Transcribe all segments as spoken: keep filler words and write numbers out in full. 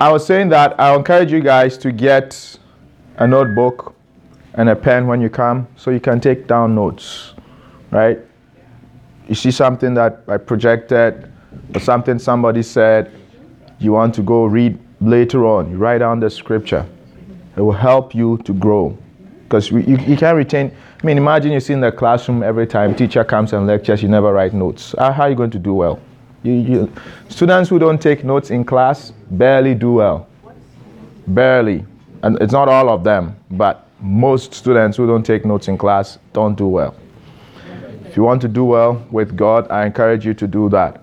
I was saying that I encourage you guys to get a notebook and a pen when you come so you can take down notes, right? You see something that I projected or something somebody said you want to go read later on, you write down the scripture. It will help you to grow. Because you, you can't retain, I mean, imagine you sit in the classroom every time, teacher comes and lectures, you never write notes. How are you going to do well? You, you, students who don't take notes in class barely do well. Barely. And it's not all of them, but most students who don't take notes in class don't do well. If you want to do well with God, I encourage you to do that.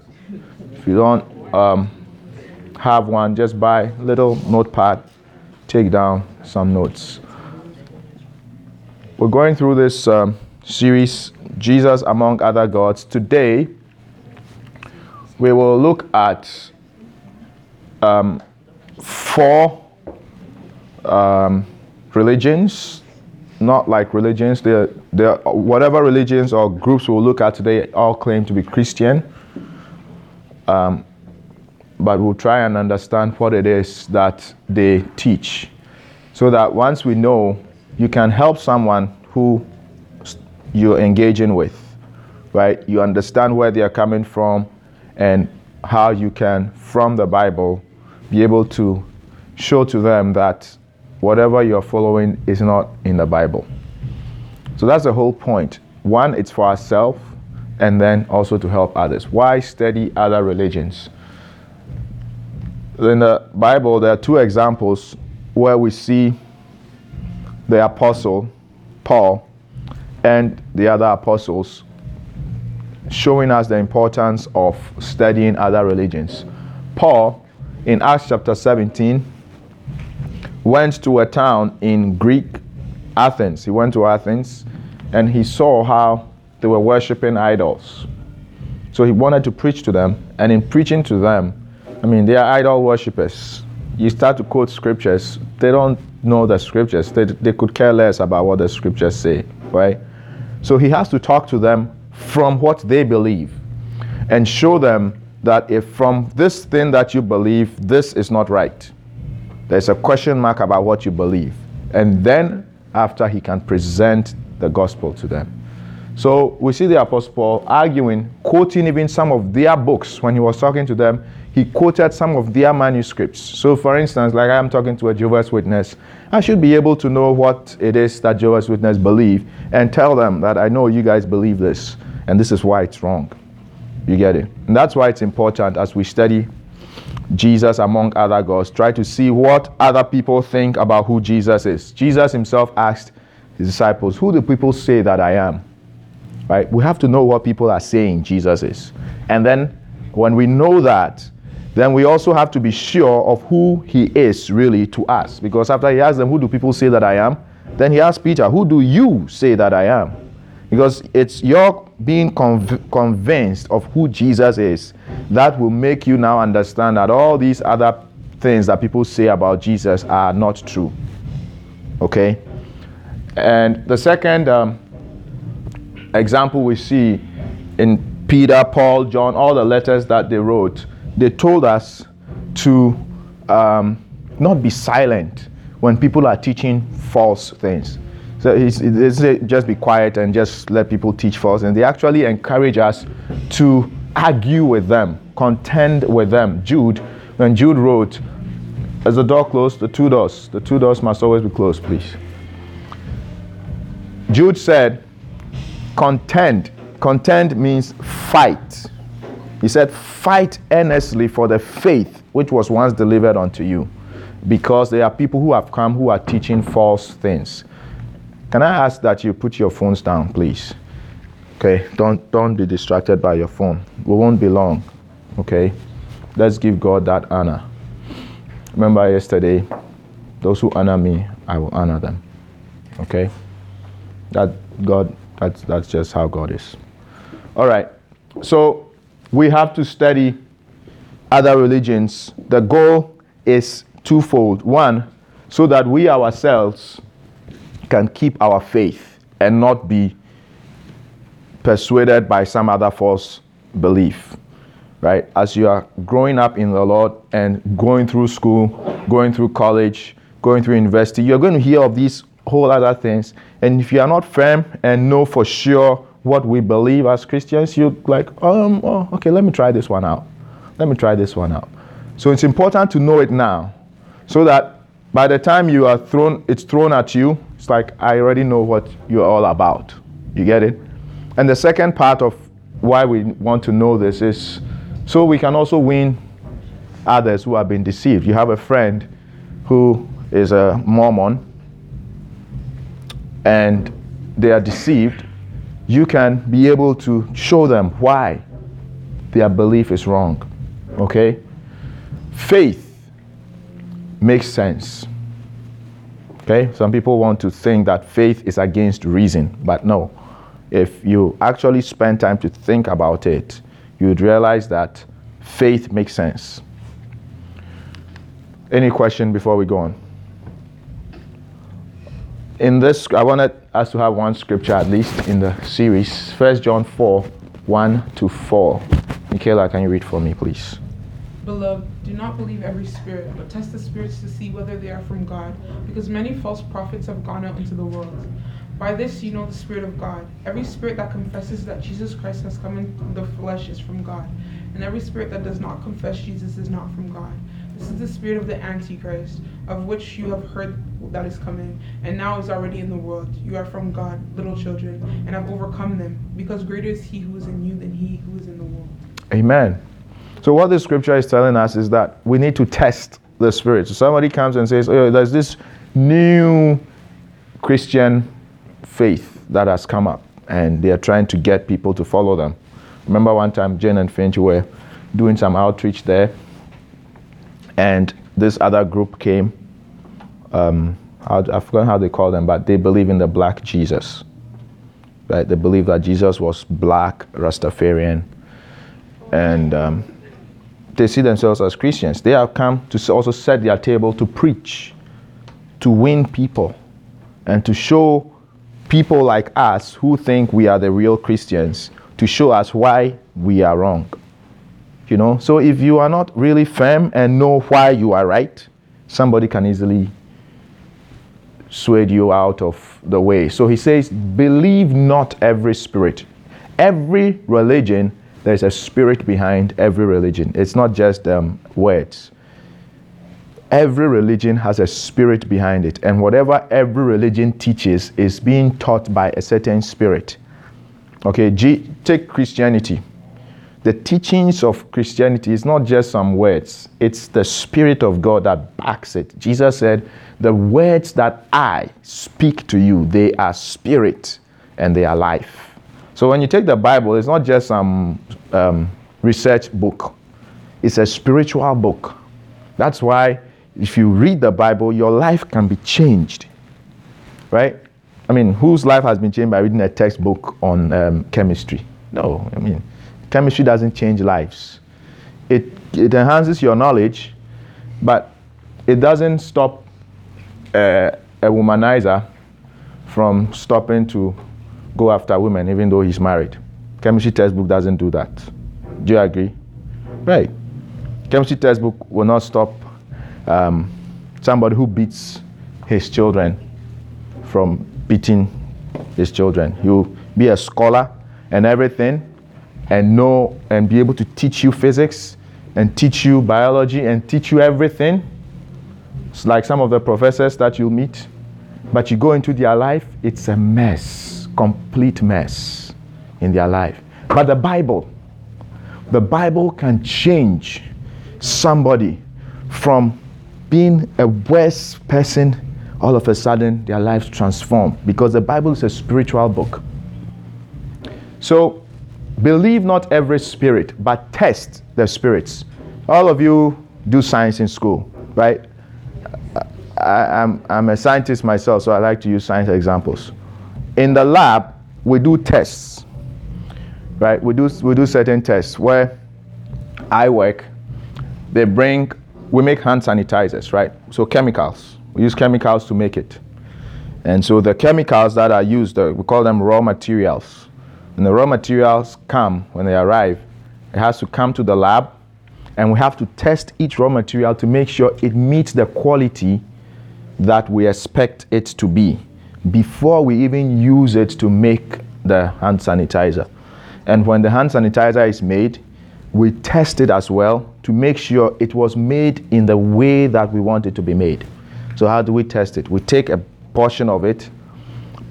If you don't um, have one, just buy a little notepad, take down some notes. We're going through this um, series, Jesus Among Other Gods. Today, we will look at um, four um, religions. Not like religions. They're, they're, whatever religions or groups we'll look at today all claim to be Christian. Um, but we'll try and understand what it is that they teach. So that once we know, you can help someone who you're engaging with, right? You understand where they are coming from and how you can, from the Bible, be able to show to them that whatever you're following is not in the Bible. So that's the whole point. One, it's for ourselves, and then also to help others. Why study other religions? In the Bible, there are two examples where we see the apostle Paul and the other apostles showing us the importance of studying other religions. Paul, in Acts chapter seventeen, went to a town in Greek, Athens. He went to Athens and he saw how they were worshipping idols. So he wanted to preach to them, and in preaching to them, I mean, they are idol worshippers. You start to quote scriptures, they don't know the scriptures. They, they could care less about what the scriptures say, right? So he has to talk to them from what they believe and show them that if from this thing that you believe, this is not right. There's a question mark about what you believe. And then after he can present the gospel to them. So we see the Apostle Paul arguing, quoting even some of their books. When he was talking to them, he quoted some of their manuscripts. So for instance, like I'm talking to a Jehovah's Witness, I should be able to know what it is that Jehovah's Witness believe and tell them that I know you guys believe this and this is why it's wrong. You get it? And that's why it's important as we study Jesus Among Other Gods, try to see what other people think about who Jesus is. Jesus himself asked his disciples, who do people say that I am? Right? We have to know what people are saying Jesus is. And then when we know that, then we also have to be sure of who he is really to us. Because after he asked them, who do people say that I am? Then he asked Peter, who do you say that I am? Because it's your being conv- convinced of who Jesus is that will make you now understand that all these other things that people say about Jesus are not true. Okay? And the second um, example we see in Peter, Paul, John, all the letters that they wrote, they told us to um, not be silent when people are teaching false things. So it's, it's, it's just be quiet and just let people teach false. And they actually encourage us to argue with them, contend with them. Jude, when Jude wrote, as the door closed, the two doors, the two doors must always be closed, please. Jude said, contend. Contend means fight. He said, fight earnestly for the faith which was once delivered unto you. Because there are people who have come who are teaching false things. Can I ask that you put your phones down, please? Okay, don't don't be distracted by your phone. We won't be long, okay? Let's give God that honor. Remember yesterday, those who honor me, I will honor them, okay? That God, that's, that's just how God is. All right, so we have to study other religions. The goal is twofold. One, so that we ourselves can keep our faith and not be persuaded by some other false belief. right? As you are growing up in the Lord and going through school, going through college, going through university, you're going to hear of these whole other things. And if you are not firm and know for sure what we believe as Christians, you're like, um, oh, okay, let me try this one out. Let me try this one out. So it's important to know it now, so that by the time you are thrown, it's thrown at you, it's like, I already know what you're all about. You get it? And the second part of why we want to know this is so we can also win others who have been deceived. You have a friend who is a Mormon and they are deceived. You can be able to show them why their belief is wrong. Okay? Faith makes sense. Okay? Some people want to think that faith is against reason, but no. If you actually spend time to think about it, you'd realize that faith makes sense. Any question before we go on? In this, I wanted us to have one scripture at least in the series. First John four, one to four. Michaela, can you read for me, please? Beloved, do not believe every spirit, but test the spirits to see whether they are from God, because many false prophets have gone out into the world. By this you know the Spirit of God. Every spirit that confesses that Jesus Christ has come in the flesh is from God, and every spirit that does not confess Jesus is not from God. This is the spirit of the Antichrist, of which you have heard that is coming, and now is already in the world. You are from God, little children, and have overcome them, because greater is he who is in you than he who is in the world. Amen. So what this scripture is telling us is that we need to test the spirit. So somebody comes and says, oh, there's this new Christian faith that has come up, and they are trying to get people to follow them. Remember one time Jane and Finch were doing some outreach there, and this other group came. Um, I, I forgot how they call them, but they believe in the black Jesus. Right? They believe that Jesus was black, Rastafarian, and um, they see themselves as Christians. They have come to also set their table to preach, to win people, and to show people like us who think we are the real Christians, to show us why we are wrong. You know, so if you are not really firm and know why you are right, somebody can easily sway you out of the way. So he says, believe not every spirit. Every religion, there's a spirit behind every religion. It's not just um, words. Every religion has a spirit behind it. And whatever every religion teaches is being taught by a certain spirit. Okay, G- take Christianity. The teachings of Christianity is not just some words. It's the Spirit of God that backs it. Jesus said, the words that I speak to you, they are spirit and they are life. So when you take the Bible, it's not just some um, research book. It's a spiritual book. That's why if you read the Bible, your life can be changed, right? I mean, whose life has been changed by reading a textbook on um, chemistry? No, I mean, chemistry doesn't change lives. It it enhances your knowledge, but it doesn't stop uh, a womanizer from stopping to go after women, even though he's married. Chemistry textbook doesn't do that. Do you agree? Right. Chemistry textbook will not stop um, somebody who beats his children from beating his children. You'll be a scholar and everything, and know and be able to teach you physics and teach you biology and teach you everything. It's like some of the professors that you'll meet, but you go into their life, it's a mess, complete mess in their life. But the Bible, the Bible can change somebody from being a worse person, all of a sudden their lives transform, because the Bible is a spiritual book. So, believe not every spirit, but test the spirits. All of you do science in school, right? I, I'm, I'm a scientist myself, so I like to use science examples. In the lab, we do tests, right? We do we do certain tests. Where I work, they bring, we make hand sanitizers, right? So chemicals, we use chemicals to make it. And so the chemicals that are used, we call them raw materials. And the raw materials come, when they arrive, It has to come to the lab, and we have to test each raw material to make sure it meets the quality that we expect it to be before we even use it to make the hand sanitizer. And when the hand sanitizer is made, we test it as well to make sure it was made in the way that we want it to be made. So how do we test it? We take a portion of it,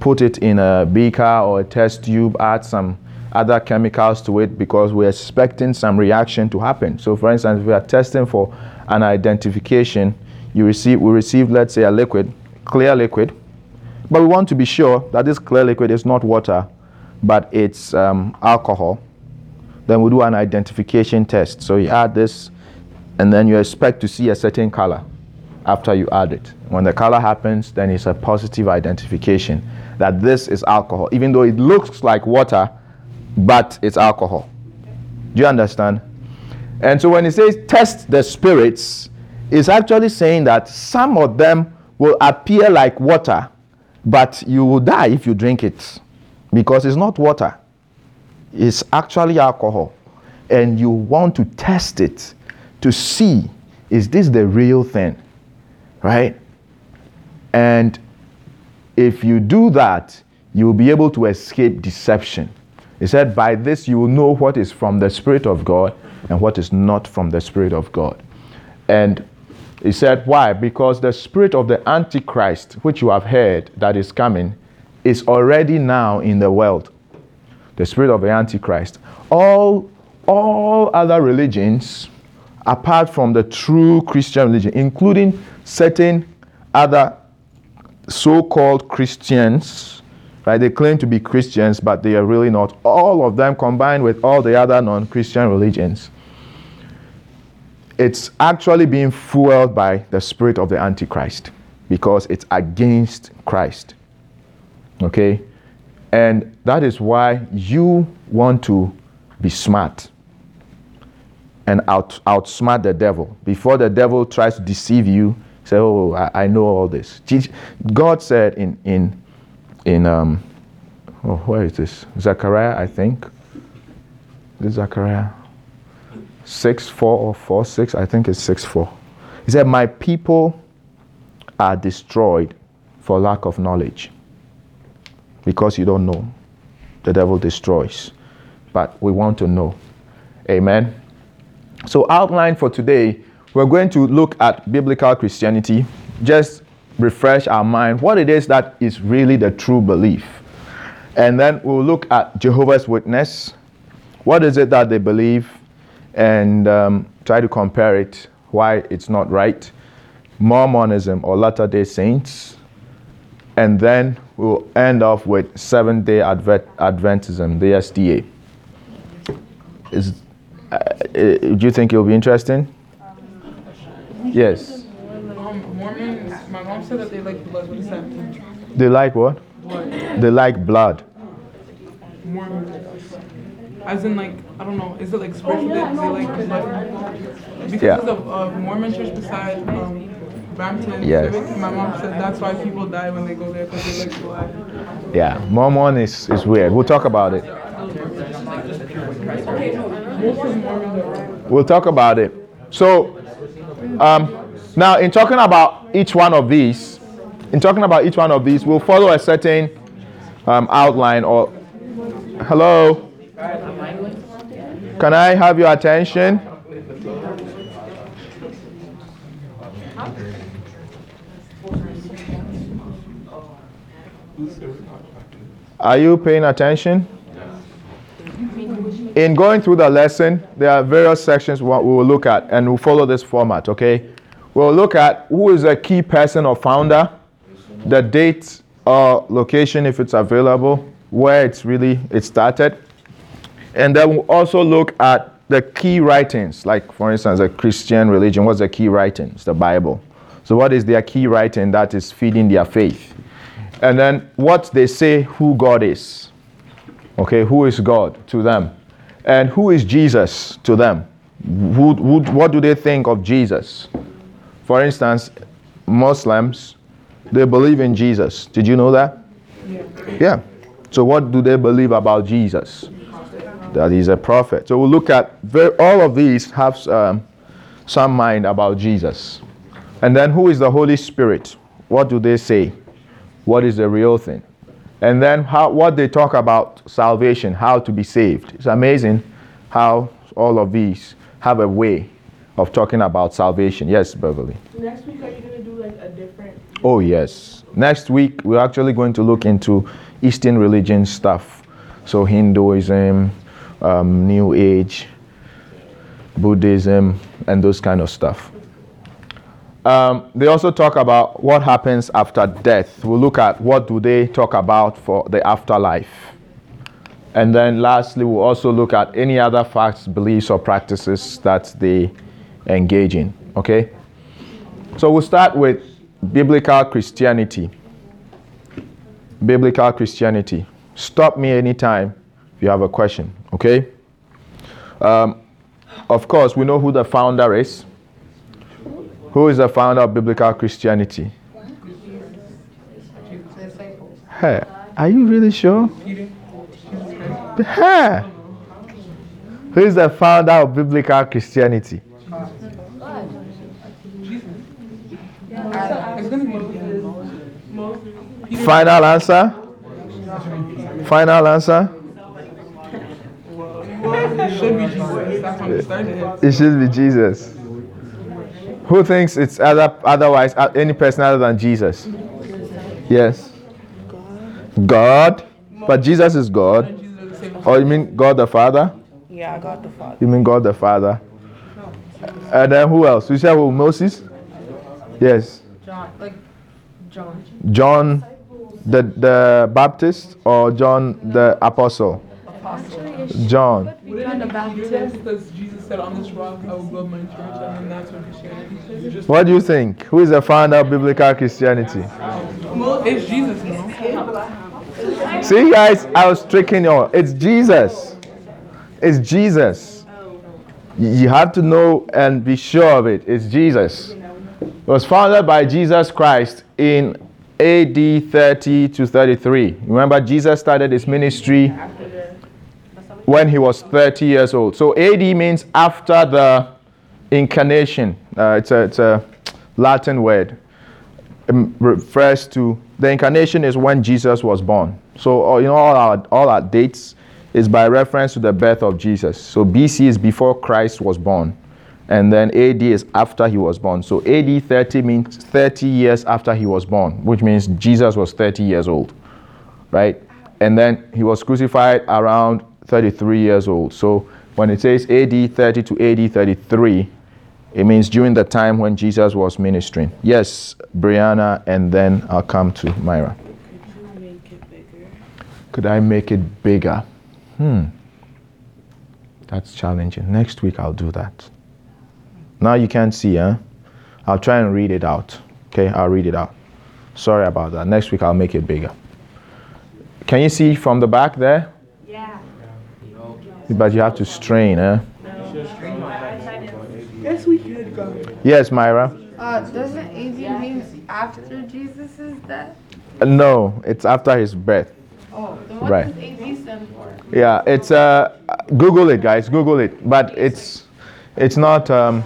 put it in a beaker or a test tube, add some other chemicals to it because we're expecting some reaction to happen. So for instance, if we are testing for an identification, you receive, we receive, let's say, a liquid, clear liquid, but we want to be sure that this clear liquid is not water, but it's um, alcohol. Then we do an identification test. So you add this, and then you expect to see a certain color after you add it. When the color happens, then it's a positive identification that this is alcohol, even though it looks like water, but it's alcohol. Do you understand? And so when it says test the spirits, it's actually saying that some of them will appear like water, but you will die if you drink it because it's not water. It's actually alcohol. And you want to test it to see, is this the real thing? Right? And if you do that, you will be able to escape deception. He said, by this you will know what is from the Spirit of God and what is not from the Spirit of God. And he said, why? Because the spirit of the Antichrist, which you have heard that is coming, is already now in the world. The spirit of the Antichrist. All, all other religions, apart from the true Christian religion, including certain other so-called Christians, right? They claim to be Christians, but they are really not. All of them combined with all the other non-Christian religions, it's actually being fueled by the spirit of the Antichrist because it's against Christ. Okay? And that is why you want to be smart and out outsmart the devil. Before the devil tries to deceive you, say, oh, I, I know all this. God said in... in In, um, oh, where is this? Zechariah, I think. This is Zechariah six four or four six. I think it's six four. He said, my people are destroyed for lack of knowledge. Because you don't know. The devil destroys. But we want to know. Amen. So, outline for today, we're going to look at biblical Christianity. Just refresh our mind what it is that is really the true belief. And then we'll look at Jehovah's Witness. What is it that they believe? And um, try to compare it, why it's not right. Mormonism or Latter-day Saints. And then we'll end off with Seventh-day Advent- Adventism, the S D A. Is, uh, uh, do you think it'll be interesting? Yes. Mormons, my mom said that they like blood. What does that mean? They like what? Blood. They like blood. Mormons. As in, like, I don't know, is it like spiritual? They, they like blood. Because yeah. of uh, Mormon church beside um, Brampton, yes. My mom said that's why people die when they go there, because they like blood. Yeah, Mormon is, is weird. We'll talk about it. We'll talk about it. So, um, now, in talking about each one of these, in talking about each one of these, we'll follow a certain um, outline or... Hello? Can I have your attention? Are you paying attention? In going through the lesson, there are various sections what we will look at, and we'll follow this format, okay? We'll look at who is a key person or founder, the date or location if it's available, where it's really it started. And then we'll also look at the key writings, like for instance, a Christian religion. What's the key writings? The Bible. So what is their key writing that is feeding their faith? And then what they say who God is. Okay, who is God to them? And who is Jesus to them? Who, who, what do they think of Jesus? For instance, Muslims, they believe in Jesus. Did you know that? Yeah. Yeah. So what do they believe about Jesus? that he's a prophet. So we'll look at very, all of these have um, some mind about Jesus. And then who is the Holy Spirit? What do they say? What is the real thing? And then how, what they talk about salvation, how to be saved. It's amazing how all of these have a way of talking about salvation. Yes, Beverly? Next week, are you going to do like a different... Oh, yes. Next week, we're actually going to look into Eastern religion stuff. So Hinduism, um, New Age, Buddhism, and those kind of stuff. Um, they also talk about what happens after death. We'll look at what do they talk about for the afterlife. And then lastly, we'll also look at any other facts, beliefs, or practices that they engage in. Okay? So we'll start with biblical Christianity. Biblical Christianity. Stop me anytime if you have a question. Okay? Um, of course, we know who the founder is. Who is the founder of biblical Christianity? Hey, are you really sure? Hey. Who is the founder of biblical Christianity? Final answer? Final answer? It should be Jesus. Who thinks it's other, otherwise any person other than Jesus? Yes. God. But Jesus is God. Or you mean God the Father? Yeah, God the Father. You mean God the Father. And then who else? You said who? Moses? Yes. John. Like John. John the, the Baptist or John the Apostle? John. What do you think? Who is the founder of biblical Christianity? It's Jesus, no? See, guys, I was tricking you. It's Jesus. It's Jesus. You have to know and be sure of it. It's Jesus. It was founded by Jesus Christ in A D thirty to thirty-three. Remember, Jesus started his ministry when he was thirty years old. So A D means after the incarnation. Uh, it's, a, it's a Latin word. It refers to the incarnation is when Jesus was born. So you know, all our all our dates is by reference to the birth of Jesus. So B C is before Christ was born, and then A D is after he was born. So A D thirty means thirty years after he was born, which means Jesus was thirty years old, right? And then he was crucified around thirty-three years old. So when it says A D thirty to A D thirty-three, it means during the time when Jesus was ministering. Yes, Brianna, and then I'll come to Myra. Could you make it bigger? Could I make it bigger? Hmm. That's challenging. Next week I'll do that. Now you can't see, huh? I'll try and read it out. Okay, I'll read it out. Sorry about that. Next week I'll make it bigger. Can you see from the back there? Yeah. But you have to strain, eh? Yes, we could go. Yes, Myra? Uh, doesn't A D mean after Jesus' death? Uh, no, it's after his birth. Oh, then what right. does A D stand for? Yeah, it's... Uh, Google it, guys. Google it. But it's it's not um,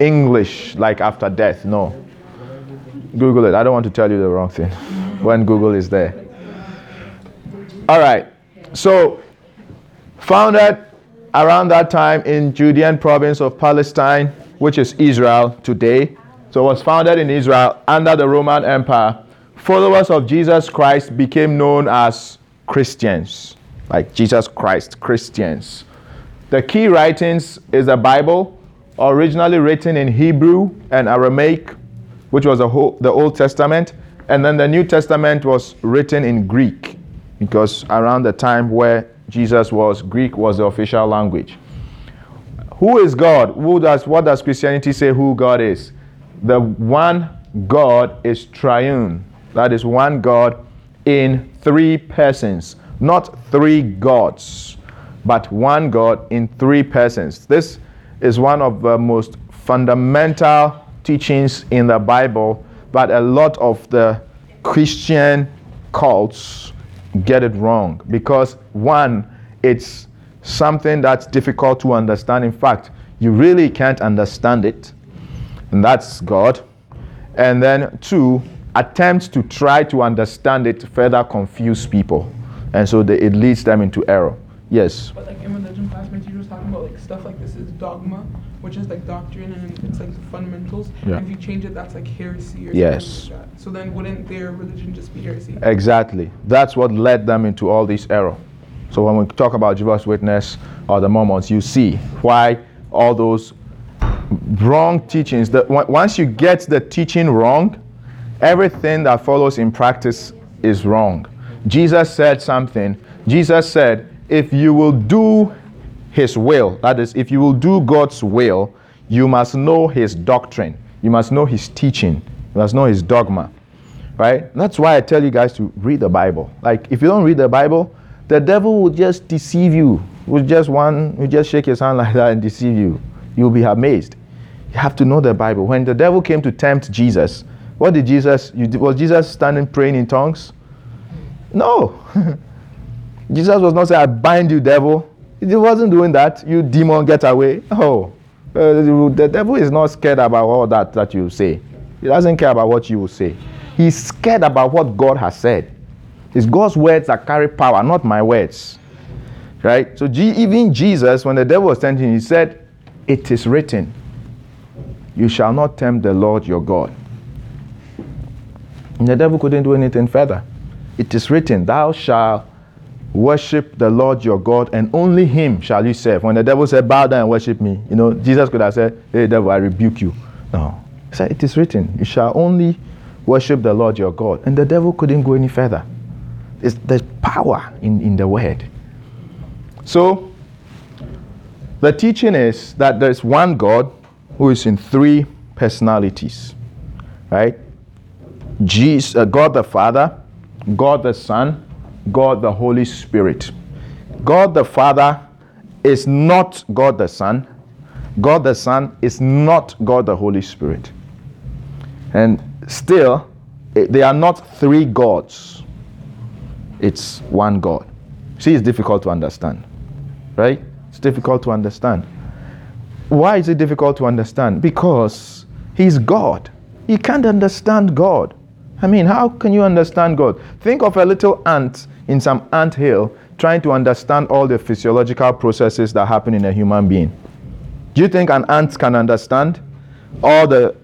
English, like after death. No. Google it. I don't want to tell you the wrong thing when Google is there. All right. So... founded around that time in Judean province of Palestine, which is Israel today. So it was founded in Israel under the Roman Empire. Followers of Jesus Christ became known as Christians, like Jesus Christ, Christians. The key writings is the Bible, originally written in Hebrew and Aramaic, which was the, whole, the Old Testament. And then the New Testament was written in Greek, because around the time where Jesus was, Greek was the official language. Who is God? Who does, what does Christianity say who God is? The one God is triune. That is one God in three persons. Not three gods, but one God in three persons. This is one of the most fundamental teachings in the Bible, but a lot of the Christian cults get it wrong, because one, it's something that's difficult to understand. In fact, you really can't understand it. And that's God. And then two, attempts to try to understand it further confuse people. And so they, it leads them into error. Yes? But like in religion class, my teacher was talking about like stuff like this is dogma, which is like doctrine, and it's like the fundamentals. Yeah. And if you change it, that's like heresy or yes. something like that. So then wouldn't their religion just be heresy? Exactly. That's what led them into all this error. So when we talk about Jehovah's Witness or the Mormons, you see why all those wrong teachings. That w- once you get the teaching wrong, everything that follows in practice is wrong. Jesus said something. Jesus said, if you will do his will, that is, if you will do God's will, you must know his doctrine. You must know his teaching. You must know his dogma. Right? That's why I tell you guys to read the Bible. Like, if you don't read the Bible, the devil will just deceive you. With just one, you just shake his hand like that and deceive you. You'll be amazed. You have to know the Bible. When the devil came to tempt Jesus, what did Jesus, you, was Jesus standing praying in tongues? No. Jesus was not saying, I bind you, devil. He wasn't doing that. You demon, get away. Oh, uh, the devil is not scared about all that that you say. He doesn't care about what you will say. He's scared about what God has said. It's God's words that carry power, not my words. Right? So G- even Jesus, when the devil was tempting, he said, it is written, you shall not tempt the Lord your God. And the devil couldn't do anything further. It is written, thou shalt worship the Lord your God, and only him shall you serve. When the devil said, bow down and worship me, you know, Jesus could have said, hey, devil, I rebuke you. No. He said, it is written, you shall only worship the Lord your God. And the devil couldn't go any further. It's, there's power in, in the word. So, the teaching is that there's one God who is in three personalities, right? Jesus, uh, God the Father, God the Son, God the Holy Spirit. God the Father is not God the Son. God the Son is not God the Holy Spirit. And still, it, they are not three gods. It's one God. See, it's difficult to understand, right? It's difficult to understand. Why is it difficult to understand? Because he's God. You can't understand God. I mean, how can you understand God? Think of a little ant in some ant hill trying to understand all the physiological processes that happen in a human being. Do you think an ant can understand all the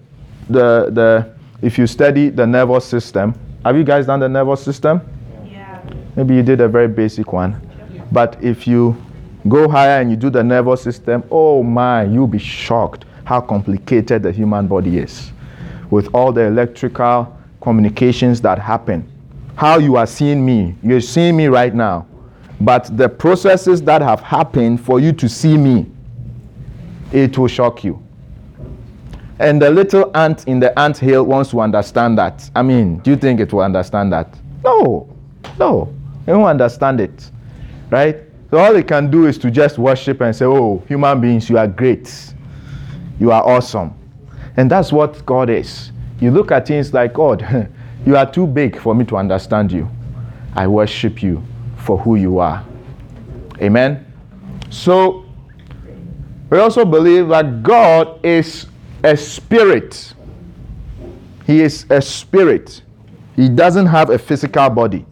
the the? If you study the nervous system, have you guys done the nervous system? Yeah. Maybe you did a very basic one, yeah. But if you go higher and you do the nervous system, oh my, you'll be shocked how complicated the human body is, with all the electrical communications that happen. How you are seeing me, you're seeing me right now, but the processes that have happened for you to see me, it will shock you. And the little ant in the ant hill wants to understand that. I mean, do you think it will understand that? No, no, it won't understand it, right? So all it can do is to just worship and say, oh, human beings, you are great, you are awesome. And that's what God is. You look at things like, God, you are too big for me to understand you. I worship you for who you are. Amen? So, we also believe that God is a spirit. He is a spirit. He doesn't have a physical body.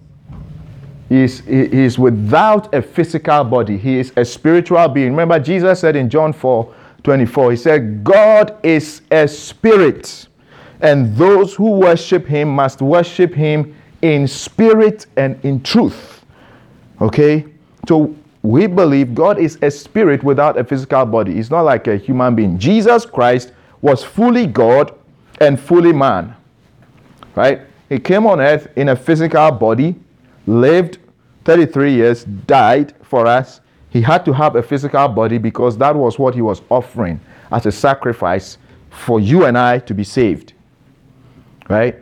He is, he, he is without a physical body. He is a spiritual being. Remember, Jesus said in John four twenty-four, he said, God is a spirit. And those who worship him must worship him in spirit and in truth. Okay? So we believe God is a spirit without a physical body. He's not like a human being. Jesus Christ was fully God and fully man. Right? He came on earth in a physical body, lived thirty-three years, died for us. He had to have a physical body because that was what he was offering as a sacrifice for you and I to be saved. Right?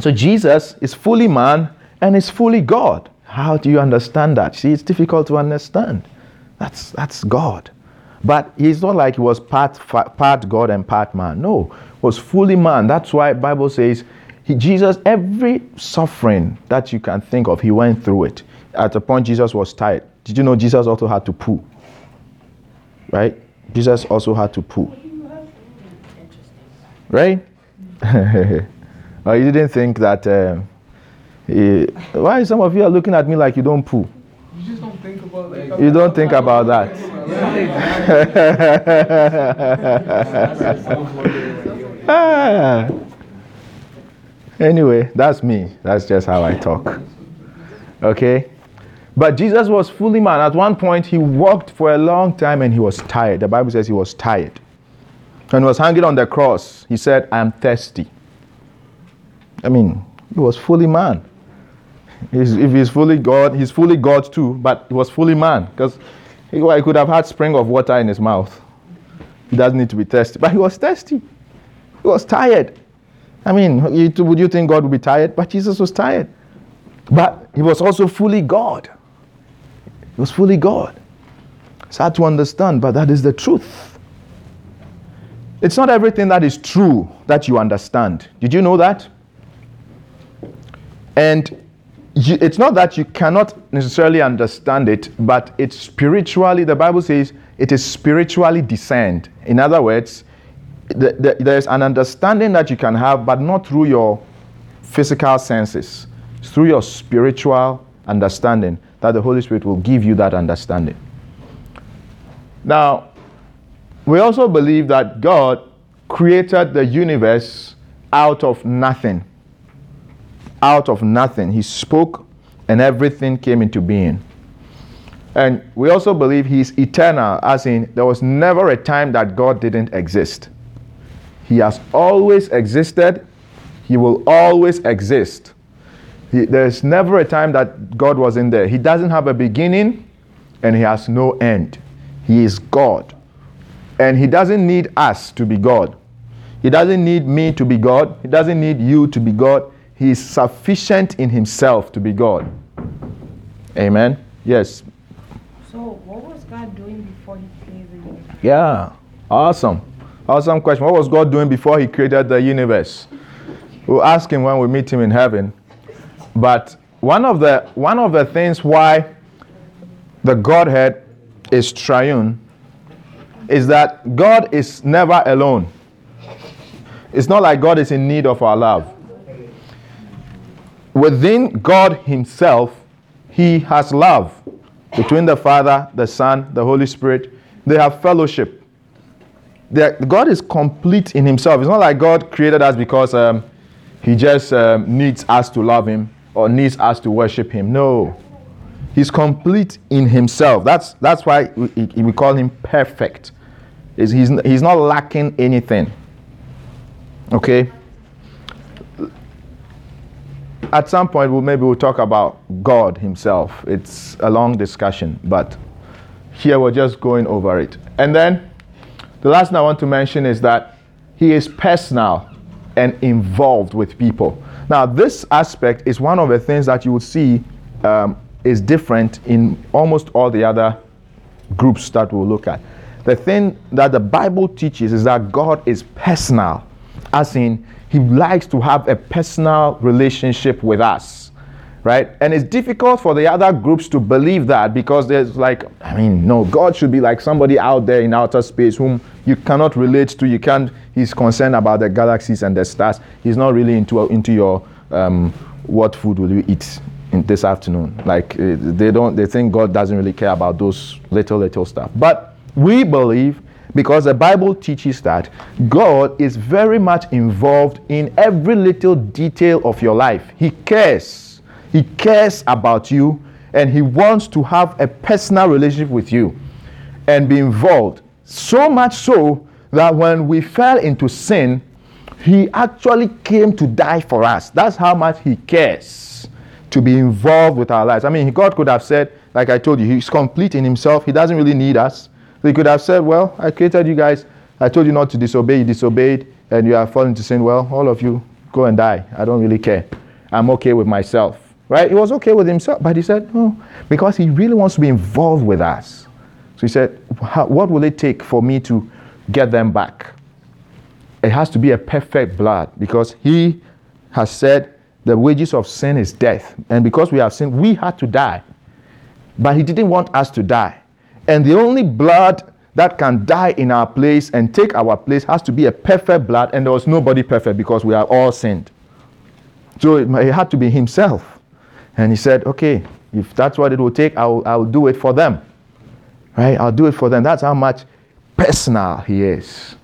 So Jesus is fully man and is fully God. How do you understand that? See, it's difficult to understand. That's that's God. But he's not like he was part part God and part man. No, he was fully man. That's why the Bible says he, Jesus, every suffering that you can think of, he went through it. At the point Jesus was tired. Did you know Jesus also had to poo? Right? Jesus also had to poo. Right? Oh, you didn't think that... Uh, he, why some of you are looking at me like you don't poo? You just don't think about that. You don't think about that. Ah. Anyway, that's me. That's just how I talk. Okay? But Jesus was fully man. At one point, he walked for a long time and he was tired. The Bible says he was tired. And was hanging on the cross. He said, I am thirsty. I mean, he was fully man. He's, if he's fully God, he's fully God too, but he was fully man. Because he, well, he could have had spring of water in his mouth. He doesn't need to be thirsty. But he was thirsty. He was tired. I mean, you, would you think God would be tired? But Jesus was tired. But he was also fully God. He was fully God. It's hard to understand, but that is the truth. It's not everything that is true that you understand. Did you know that? And you, it's not that you cannot necessarily understand it, but it's spiritually, the Bible says, it is spiritually discerned. In other words, the, the, there's an understanding that you can have, but not through your physical senses. It's through your spiritual understanding that the Holy Spirit will give you that understanding. Now, we also believe that God created the universe out of nothing. Out of nothing. He spoke and everything came into being. And we also believe he is eternal, as in there was never a time that God didn't exist. He has always existed. He will always exist. He, there's never a time that God wasn't there. He doesn't have a beginning and he has no end. He is God. And he doesn't need us to be God. He doesn't need me to be God. He doesn't need you to be God. He is sufficient in himself to be God. Amen? Yes. So, what was God doing before he created the universe? Yeah. Awesome. Awesome question. What was God doing before he created the universe? We'll ask him when we meet him in heaven. But one of the one of the things why the Godhead is triune is that God is never alone. It's not like God is in need of our love. Within God himself, he has love. Between the Father, the Son, the Holy Spirit, they have fellowship. They're, God is complete in himself. It's not like God created us because um, he just um, needs us to love him or needs us to worship him. No. He's complete in himself. That's that's why we, we call him perfect. He's, he's, he's not lacking anything. Okay? At some point, we'll, maybe we'll talk about God himself. It's a long discussion, but here we're just going over it. And then, the last thing I want to mention is that he is personal and involved with people. Now, this aspect is one of the things that you will see um, is different in almost all the other groups that we'll look at. The thing that the Bible teaches is that God is personal, as in, he likes to have a personal relationship with us, right? And it's difficult for the other groups to believe that because there's like, I mean, no, God should be like somebody out there in outer space whom you cannot relate to. You can't, he's concerned about the galaxies and the stars. He's not really into into your, um, what food will you eat in this afternoon? Like uh, they don't, they think God doesn't really care about those little, little stuff. But we believe, because the Bible teaches that God is very much involved in every little detail of your life. He cares. He cares about you, and he wants to have a personal relationship with you and be involved. So much so that when we fell into sin, he actually came to die for us. That's how much he cares to be involved with our lives. I mean, God could have said, like I told you, he's complete in himself. He doesn't really need us. They could have said, well, I created you guys. I told you not to disobey. You disobeyed and you are falling to sin. Well, all of you, go and die. I don't really care. I'm okay with myself. Right? He was okay with himself. But he said, no, because he really wants to be involved with us. So he said, what will it take for me to get them back? It has to be a perfect blood, because he has said the wages of sin is death. And because we have sinned, we had to die. But he didn't want us to die. And the only blood that can die in our place and take our place has to be a perfect blood, and there was nobody perfect because we are all sinned. So it, it had to be himself. And he said, okay, if that's what it will take, I'll, I'll do it for them. Right? I'll do it for them. That's how much personal he is.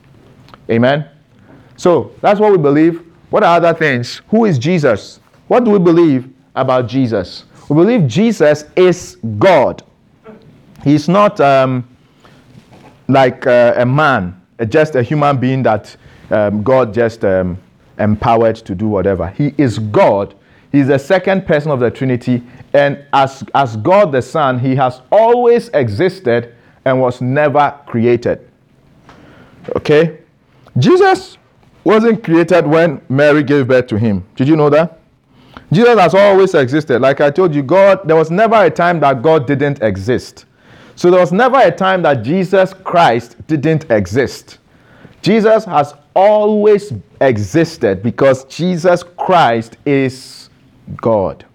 Amen? So that's what we believe. What are other things? Who is Jesus? What do we believe about Jesus? We believe Jesus is God. He's not um, like uh, a man, just a human being that um, God just um, empowered to do whatever. He is God. He's the second person of the Trinity. And as, as God the Son, he has always existed and was never created. Okay? Jesus wasn't created when Mary gave birth to him. Did you know that? Jesus has always existed. Like I told you, God, there was never a time that God didn't exist. So there was never a time that Jesus Christ didn't exist. Jesus has always existed because Jesus Christ is God.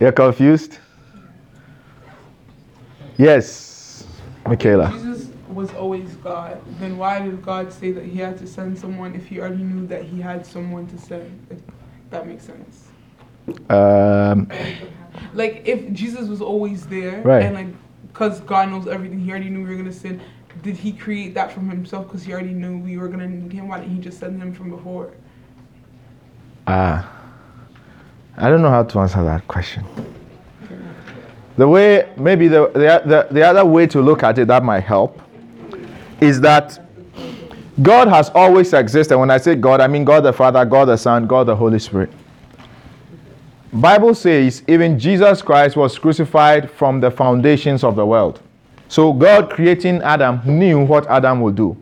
You're confused? Yes, Michaela. If Jesus was always God, then why did God say that he had to send someone if he already knew that he had someone to send? If that makes sense. Um, like if Jesus was always there, right. And like because God knows everything, he already knew we were going to sin, did he create that from himself because he already knew we were going to need him? Why didn't he just send him from before? Ah. Uh, I don't know how to answer that question. The way, maybe the, the, the, the other way to look at it that might help is that God has always existed. When I say God, I mean God the Father, God the Son, God the Holy Spirit. Bible says even Jesus Christ was crucified from the foundations of the world. So God creating Adam knew what Adam would do.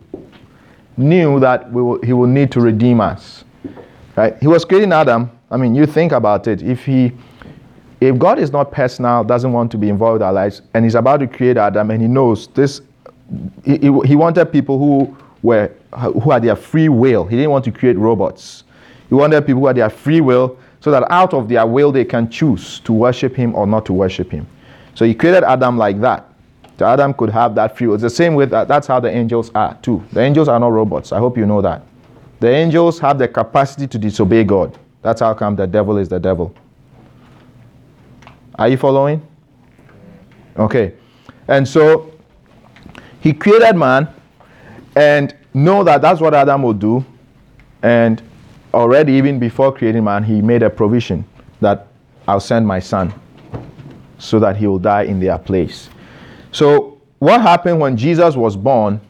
Knew that we will, he will need to redeem us. Right? He was creating Adam. I mean, you think about it. If he, if God is not personal, doesn't want to be involved in our lives, and he's about to create Adam, and he knows this, he, he, he wanted people who were who had their free will. He didn't want to create robots. He wanted people who had their free will, so that out of their will they can choose to worship him or not to worship him. So he created Adam like that. So Adam could have that free will. It's the same with that. That's how the angels are too. The angels are not robots. I hope you know that. The angels have the capacity to disobey God. That's how come the devil is the devil. Are you following? Okay. And so, he created man and know that that's what Adam will do. And already, even before creating man, he made a provision that I'll send my son so that he will die in their place. So, what happened when Jesus was born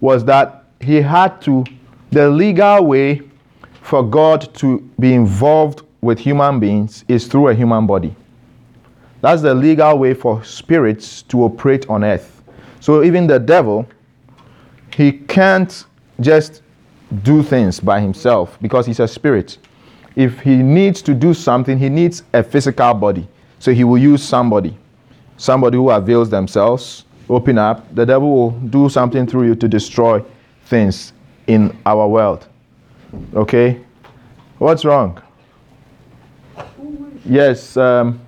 was that he had to, the legal way for God to be involved with human beings is through a human body. That's the legal way for spirits to operate on earth. So even the devil, he can't just do things by himself because he's a spirit. If he needs to do something, he needs a physical body. So he will use somebody. Somebody who avails themselves, open up. The devil will do something through you to destroy things in our world. Okay, what's wrong? Yes, um,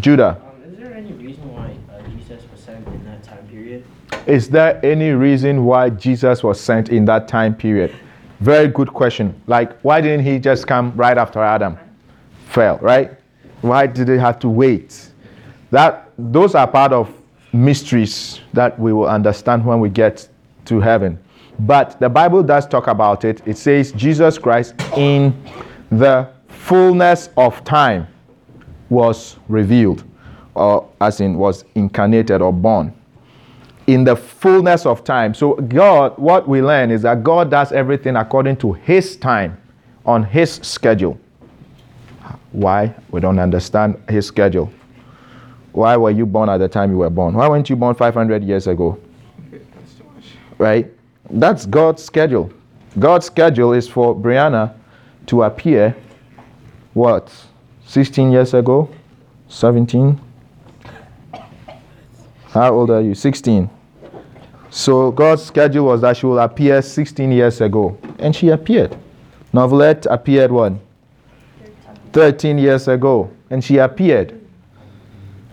Judah. Um, is there any reason why uh, Jesus was sent in that time period? Is there any reason why Jesus was sent in that time period? Very good question. Like, why didn't he just come right after Adam fell, right? Why did he have to wait? That those are part of mysteries that we will understand when we get to heaven. But the Bible does talk about it. It says Jesus Christ in the fullness of time was revealed, or as in was incarnated or born. In the fullness of time. So God, what we learn is that God does everything according to his time, on his schedule. Why? We don't understand his schedule. Why were you born at the time you were born? Why weren't you born five hundred years ago? Right? That's God's schedule. God's schedule is for Brianna to appear, what, sixteen years ago? seventeen? How old are you? sixteen. So God's schedule was that she will appear sixteen years ago. And she appeared. Novelette appeared what? thirteen. thirteen years ago, and she appeared.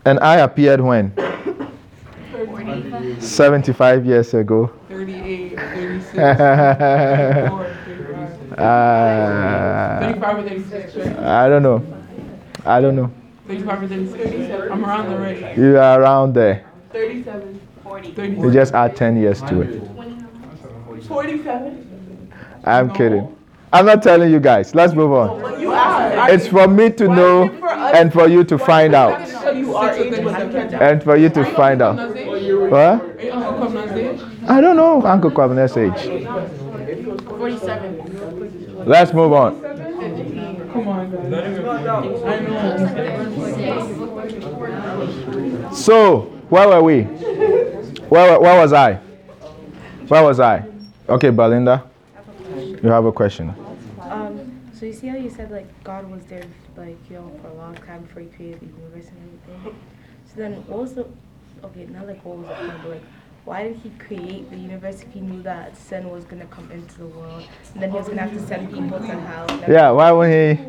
And I appeared when? forty-five. seventy-five years ago. thirty-eight, thirty-six, thirty-four, thirty-five. Uh, thirty-five or thirty-six, right? I don't know. I don't know. thirty-five or thirty-six. thirty-seven. I'm around the range. You are around there. thirty-seven. forty. thirty-seven. You just add ten years to it. forty-seven. I'm no. kidding. I'm not telling you guys. Let's move on. Well, you are. It's for me to Why know for and for you to find out. And for you to find out. What? I don't know Uncle Kwabna's age. forty-seven. Let's move on. Come on. So, where were we? Where, where was I? Where was I? Okay, Belinda. You have a question. Um, so you see how you said like God was there like you know for a long time before He created the universe and everything. So then what was the okay not like what was the point but like why did He create the universe if He knew that sin was gonna come into the world and then He was gonna have to send people somehow? Yeah, why wouldn't He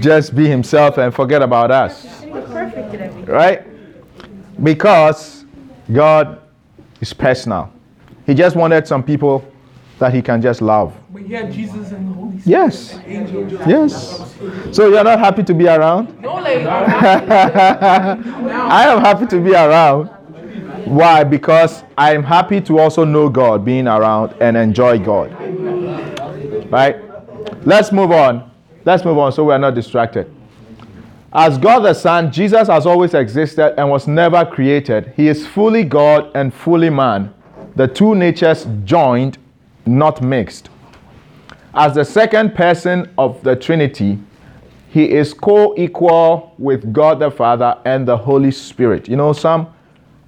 just be Himself and forget about us? And He was perfect in everything. Right? Because God is personal. He just wanted some people that He can just love. But yeah, Jesus and the Holy Spirit. Yes. Angels. Yes. So you're not happy to be around? No, like I am happy to be around. Why? Because I am happy to also know God, being around and enjoy God. Right? Let's move on. Let's move on so we are not distracted. As God the Son, Jesus has always existed and was never created. He is fully God and fully man. The two natures joined, not mixed. As the second person of the Trinity, He is co-equal with God the Father and the Holy Spirit. You know, some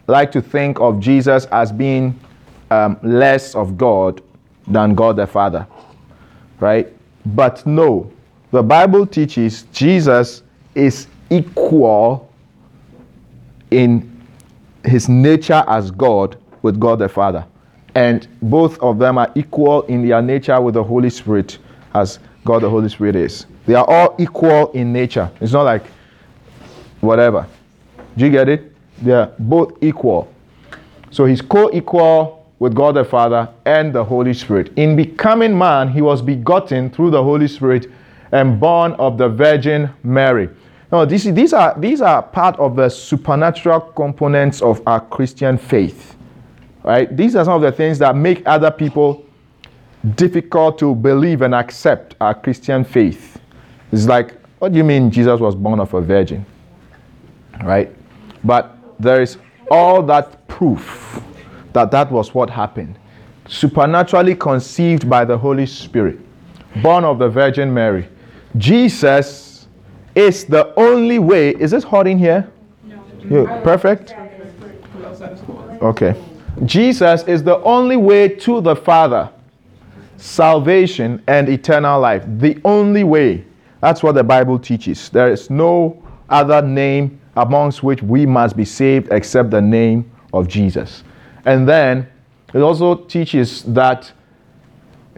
like to think of Jesus as being um, less of God than God the Father, right? But no, the Bible teaches Jesus is equal in His nature as God with God the Father. And both of them are equal in their nature with the Holy Spirit, as God the Holy Spirit is. They are all equal in nature. It's not like whatever. Do you get it? They are both equal. So He's co-equal with God the Father and the Holy Spirit. In becoming man, He was begotten through the Holy Spirit and born of the Virgin Mary. Now, this is, these are these are part of the supernatural components of our Christian faith. Right? These are some of the things that make other people difficult to believe and accept our Christian faith. It's like, what do you mean Jesus was born of a virgin? Right? But there is all that proof that that was what happened. Supernaturally conceived by the Holy Spirit. Born of the Virgin Mary. Jesus is the only way. Is this hot in here? No. You, perfect? Okay. Jesus is the only way to the Father, salvation, and eternal life. The only way. That's what the Bible teaches. There is no other name amongst which we must be saved except the name of Jesus. And then it also teaches that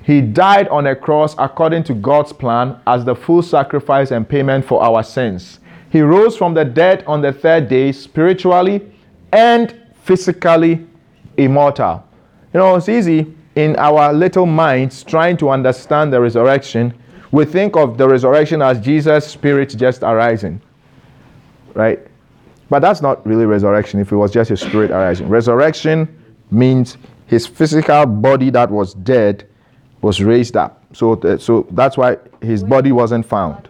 He died on a cross according to God's plan as the full sacrifice and payment for our sins. He rose from the dead on the third day, spiritually and physically immortal. You know, it's easy in our little minds trying to understand the resurrection. We think of the resurrection as Jesus' spirit just arising, right? But that's not really resurrection if it was just His spirit arising. Resurrection means His physical body that was dead was raised up. So, th- so that's why His body wasn't found.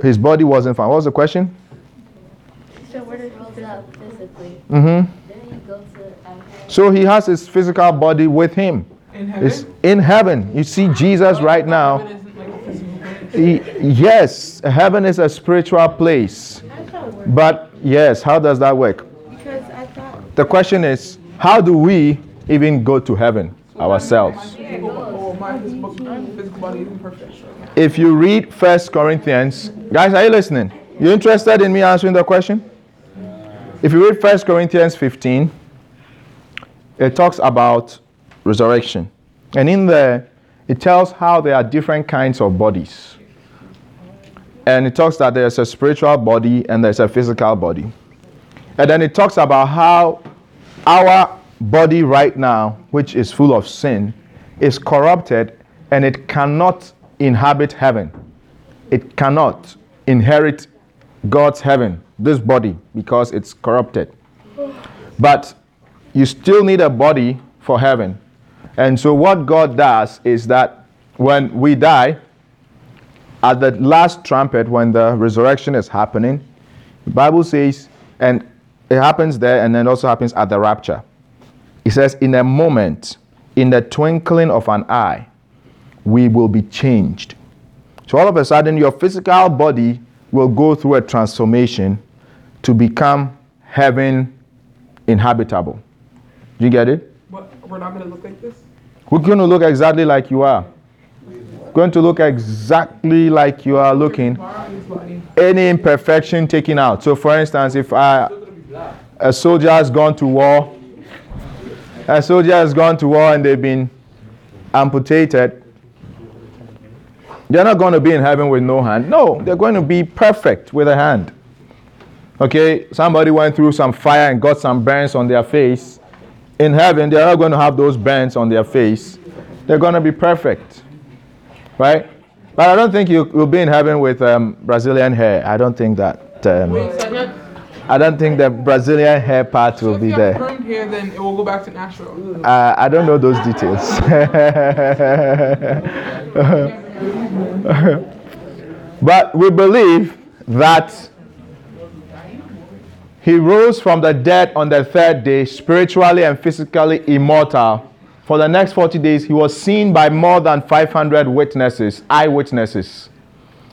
His body wasn't found. What was the question? So where did He rise up physically? Mm-hmm. So He has His physical body with Him. In heaven? It's in heaven. You see Jesus right now. He, yes, heaven is a spiritual place. But yes, how does that work? Because I thought the question is, how do we even go to heaven ourselves? If you read First Corinthians, guys, are you listening? You interested in me answering the question? If you read First Corinthians fifteen, it talks about resurrection. And in there, it tells how there are different kinds of bodies. and it talks that there's a spiritual body and there's a physical body. And then it talks about how our body right now, which is full of sin, is corrupted and it cannot inhabit heaven. It cannot inherit God's heaven, this body, because it's corrupted. But you still need a body for heaven. And so what God does is that when we die, at the last trumpet, when the resurrection is happening, the Bible says, and it happens there and then also happens at the rapture. It says, in a moment, in the twinkling of an eye, we will be changed. So all of a sudden, your physical body will go through a transformation to become heaven inhabitable. Do you get it? But we're not going to look like this? We're going to look exactly like you are. We're going to look exactly like you are looking. Any imperfection taken out. So for instance, if I, a soldier has gone to war, a soldier has gone to war and they've been amputated, they're not going to be in heaven with no hand. No, they're going to be perfect with a hand. Okay, somebody went through some fire and got some burns on their face. In heaven, they're not going to have those burns on their face. They're going to be perfect. Right? But I don't think you will be in heaven with um, Brazilian hair. I don't think that... Um, Wait a second. I don't think the Brazilian hair part will so be there. If you have perm hair, then it will go back to natural. Uh, I don't know those details. But we believe that he rose from the dead on the third day, spiritually and physically immortal. For the next forty days, he was seen by more than five hundred witnesses, eyewitnesses.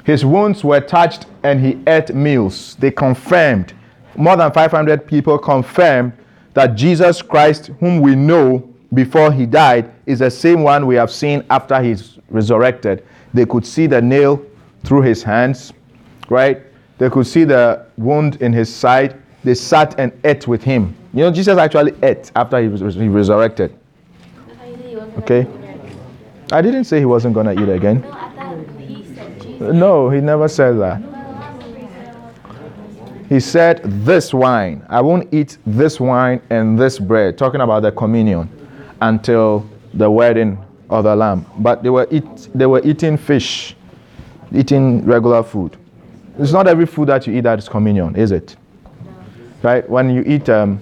His wounds were touched and he ate meals. They confirmed, more than five hundred people confirmed that Jesus Christ, whom we know before he died, is the same one we have seen after he's resurrected. They could see the nail through his hands, right? They could see the wound in his side. They sat and ate with him. You know, Jesus actually ate after he was he resurrected. Okay? I didn't say he wasn't going to eat again. No, he never said that. He said, this wine, I won't eat this wine and this bread, talking about the communion, until the wedding of the Lamb. But they were eat, they were eating fish, eating regular food. It's not every food that you eat that is communion, is it? Right? When you eat um,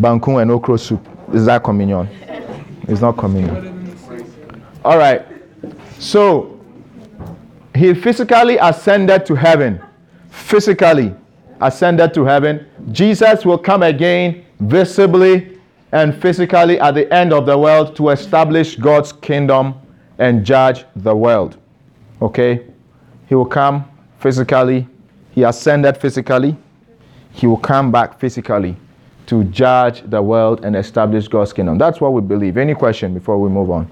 bankun and okra soup, is that communion? It's not communion. All right. So, he physically ascended to heaven. Physically ascended to heaven. Jesus will come again visibly and physically at the end of the world to establish God's kingdom and judge the world. Okay? He will come physically. He ascended physically. He will come back physically to judge the world and establish God's kingdom. That's what we believe. Any question before we move on?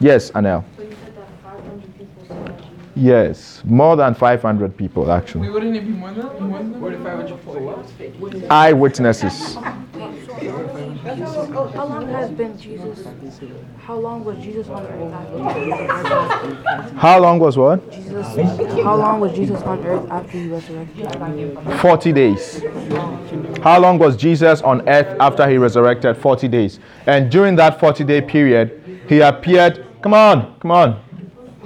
Yes, Anel. So you said that five hundred people saw Jesus? Yes, more than five hundred people actually. Wait, wouldn't it be more than that? More than five hundred people? Eyewitnesses. How long has been Jesus? How long was Jesus on earth after he resurrected? How long was what? Jesus, how long was Jesus on earth after he resurrected? Forty days. How long was Jesus on earth after he resurrected? Forty days. And during that forty-day period, he appeared. Come on, come on.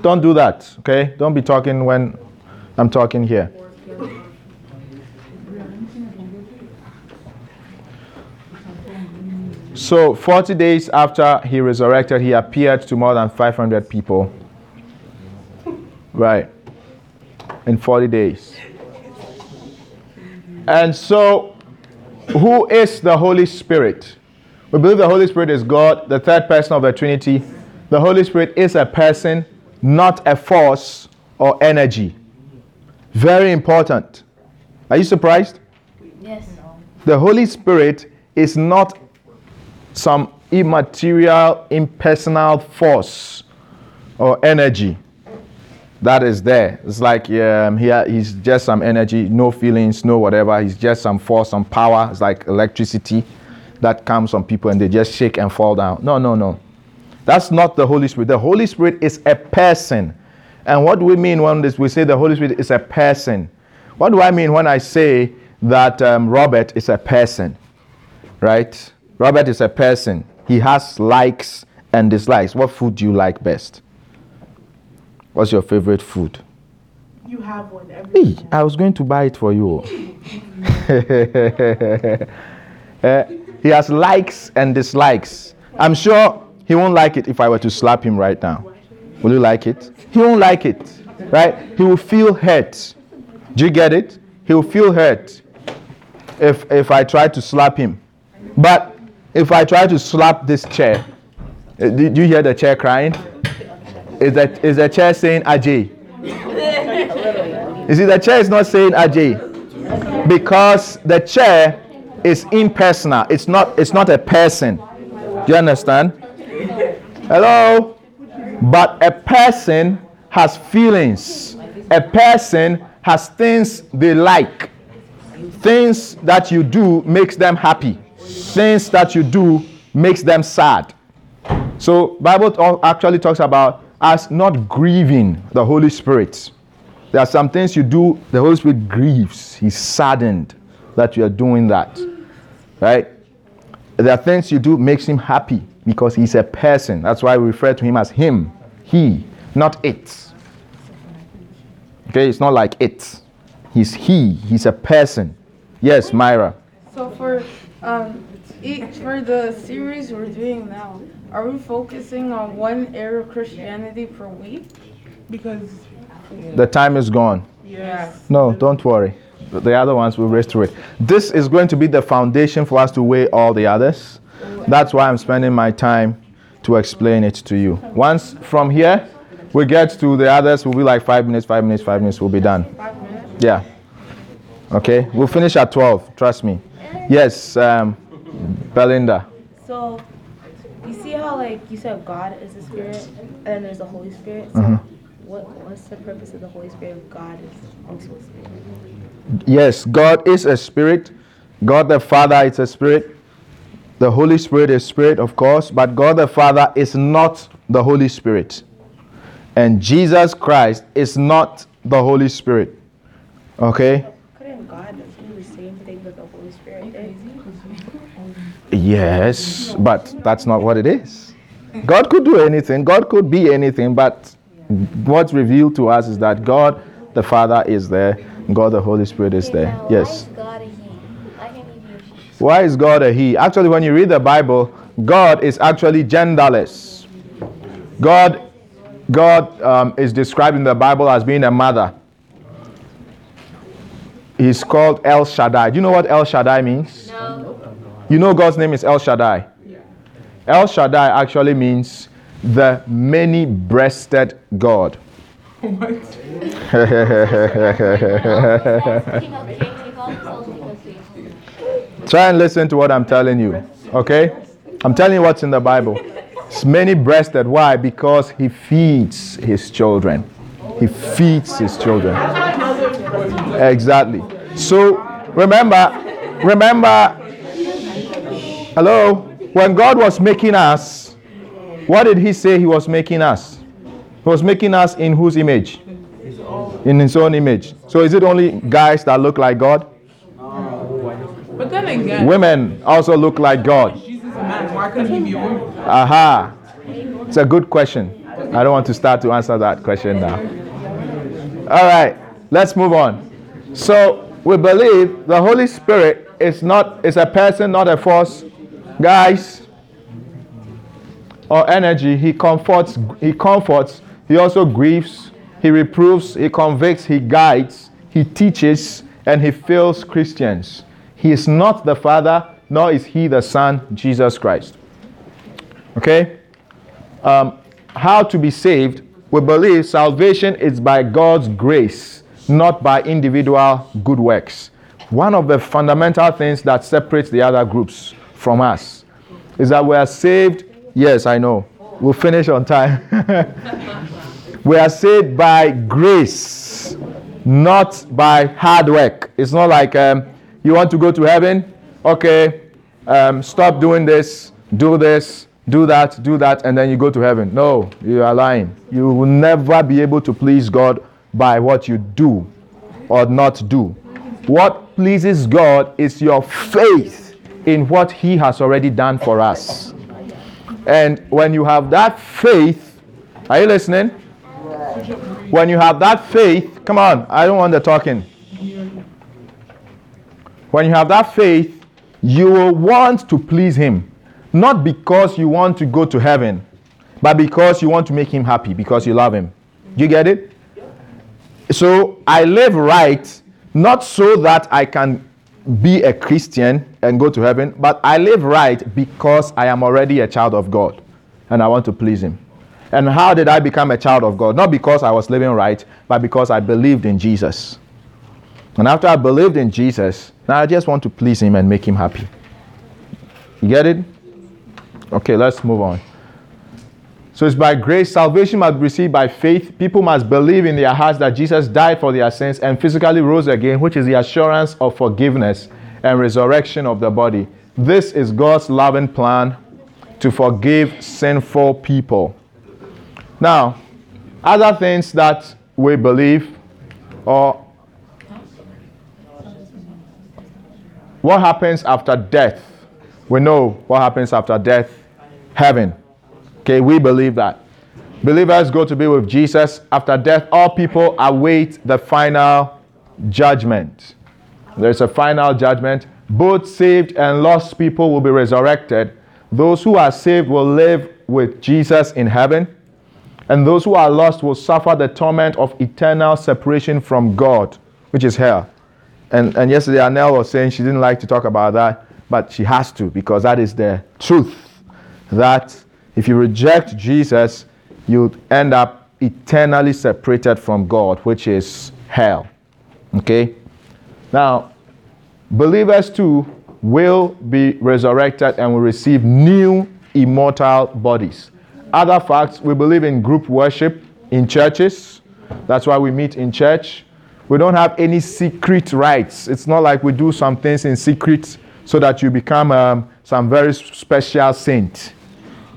Don't do that, okay? Don't be talking when I'm talking here. So, forty days after he resurrected, he appeared to more than five hundred people. Right. In forty days. And so, who is the Holy Spirit? We believe the Holy Spirit is God, the third person of the Trinity. The Holy Spirit is a person, not a force or energy. Very important. Are you surprised? Yes. The Holy Spirit is not some immaterial, impersonal force or energy that is there. It's like um, he ha- he's just some energy, no feelings, no whatever. He's just some force, some power. It's like electricity that comes on people and they just shake and fall down. No, no, no. That's not the Holy Spirit. The Holy Spirit is a person, And what do we mean when we say the Holy Spirit is a person? What do I mean when I say that um, Robert is a person? Right? Robert is a person. He has likes and dislikes. What food do you like best? What's your favorite food? You have one. Hey, I was going to buy it for you. uh, he has likes and dislikes. I'm sure he won't like it if I were to slap him right now. Will you like it? He won't like it, right? He will feel hurt. Do you get it? He will feel hurt if if I try to slap him. But if I try to slap this chair, uh, do you hear the chair crying? Is that is the chair saying Ajay? You see, the chair is not saying Ajay because the chair is impersonal. It's not. It's not a person. Do you understand? Hello. But a person has feelings. A person has things they like. Things that you do makes them happy. Things that you do makes them sad. So Bible actually talks about us not grieving the Holy Spirit. There are some things you do, the Holy Spirit grieves. He's saddened that you are doing that. Right? There are things you do makes him happy. Because he's a person. That's why we refer to him as him, he, not it. Okay, it's not like it. He's he. He's a person. Yes, Myra. So for um, it, for the series we're doing now, are we focusing on one era of Christianity per week? Because the time is gone. Yes. No, don't worry. The other ones will rest to it. This is going to be the foundation for us to weigh all the others. That's why I'm spending my time to explain it to you. Once from here, we get to the others, we'll be like five minutes, five minutes, five minutes, we'll be done. Yeah. Okay, we'll finish at twelve, trust me. Yes, um, Belinda. So, you see how like you said God is the Spirit, and then there's the Holy Spirit. So, mm-hmm. what, what's the purpose of the Holy Spirit if God is also a Spirit? Yes, God is a Spirit. God the Father is a Spirit. The Holy Spirit is Spirit, of course, but God the Father is not the Holy Spirit. And Jesus Christ is not the Holy Spirit. Okay? Couldn't God do the same thing that the Holy Spirit did? Yes, but that's not what it is. God could do anything. God could be anything, but what's revealed to us is that God the Father is there. God the Holy Spirit is there. Yes. Why is God a he? Actually, when you read the Bible, God is actually genderless. God, God um, is described in the Bible as being a mother. He's called El Shaddai. Do you know what El Shaddai means? No. You know God's name is El Shaddai. Yeah. El Shaddai actually means the many-breasted God. What? Try and listen to what I'm telling you, okay? I'm telling you what's in the Bible. It's many-breasted. Why? Because he feeds his children. He feeds his children. Exactly. So, remember, remember, hello? When God was making us, what did he say he was making us? He was making us in whose image? In his own image. So is it only guys that look like God? But then again, women also look like God. Jesus is a man. Why couldn't he be a woman? Aha. It's a good question. I don't want to start to answer that question now. All right. Let's move on. So we believe the Holy Spirit is not is a person, not a force. Guys or energy. He comforts. He comforts. He also grieves. He reproves. He convicts. He guides. He teaches. And he fills Christians. He is not the Father, nor is he the Son, Jesus Christ. Okay? Um, how to be saved? We believe salvation is by God's grace, not by individual good works. One of the fundamental things that separates the other groups from us is that we are saved. Yes, I know. We'll finish on time. We are saved by grace, not by hard work. It's not like... Um, You want to go to heaven? Okay, um, stop doing this, do this, do that, do that, and then you go to heaven. No, you are lying. You will never be able to please God by what you do or not do. What pleases God is your faith in what He has already done for us. And when you have that faith, are you listening? When you have that faith, come on, I don't want the talking. When you have that faith, you will want to please Him. Not because you want to go to heaven, but because you want to make Him happy, because you love Him. Do you get it? So I live right, not so that I can be a Christian and go to heaven, but I live right because I am already a child of God, and I want to please Him. And how did I become a child of God? Not because I was living right, but because I believed in Jesus. And after I believed in Jesus, now I just want to please Him and make Him happy. You get it? Okay, let's move on. So it's by grace. Salvation must be received by faith. People must believe in their hearts that Jesus died for their sins and physically rose again, which is the assurance of forgiveness and resurrection of the body. This is God's loving plan to forgive sinful people. Now, other things that we believe, or what happens after death. We know what happens after death. Heaven. Okay, we believe that. Believers go to be with Jesus after death. All people await the final judgment. There's a final judgment. Both saved and lost people will be resurrected. Those who are saved will live with Jesus in heaven. And those who are lost will suffer the torment of eternal separation from God, which is hell. And, and yesterday, Annelle was saying she didn't like to talk about that. But she has to, because that is the truth. That if you reject Jesus, you end up eternally separated from God, which is hell. Okay? Now, believers too will be resurrected and will receive new immortal bodies. Other facts, we believe in group worship in churches. That's why we meet in church. We don't have any secret rites. It's not like we do some things in secret so that you become um, some very special saint.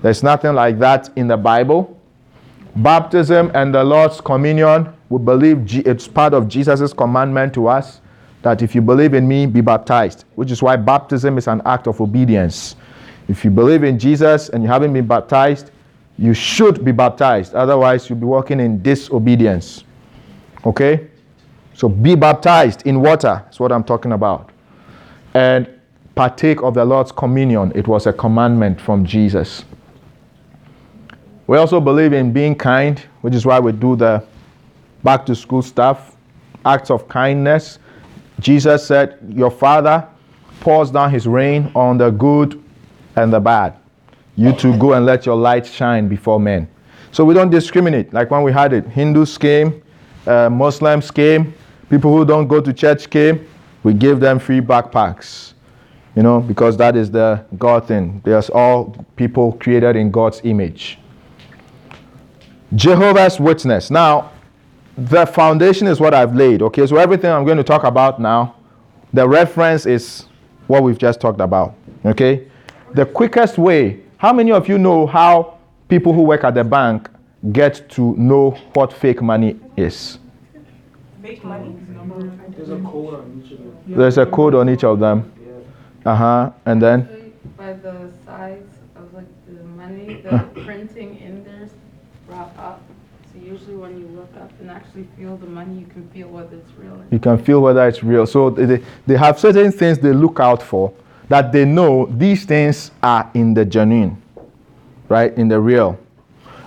There's nothing like that in the Bible. Baptism and the Lord's Communion, we believe G- it's part of Jesus' commandment to us, that if you believe in me, be baptized, which is why baptism is an act of obedience. If you believe in Jesus and you haven't been baptized, you should be baptized. Otherwise, you'll be walking in disobedience. Okay? So be baptized in water. That's what I'm talking about. And partake of the Lord's communion. It was a commandment from Jesus. We also believe in being kind, which is why we do the back to school stuff, acts of kindness. Jesus said, your Father pours down His rain on the good and the bad. You too go and let your light shine before men. So we don't discriminate. Like when we had it, Hindus came, uh, Muslims came, people who don't go to church came. We give them free backpacks. You know, because that is the God thing. There's all people created in God's image. Jehovah's Witness. Now, the foundation is what I've laid. Okay, so everything I'm going to talk about now, the reference is what we've just talked about. Okay? The quickest way. How many of you know how people who work at the bank get to know what fake money is? Fake money? There's a code on each of them. There's a code on each of them. Uh-huh, and then? By the size of like the money, the printing in there's brought up. So usually when you look up and actually feel the money, you can feel whether it's real. You can feel whether it's real. So they, they have certain things they look out for that they know these things are in the genuine, right, in the real.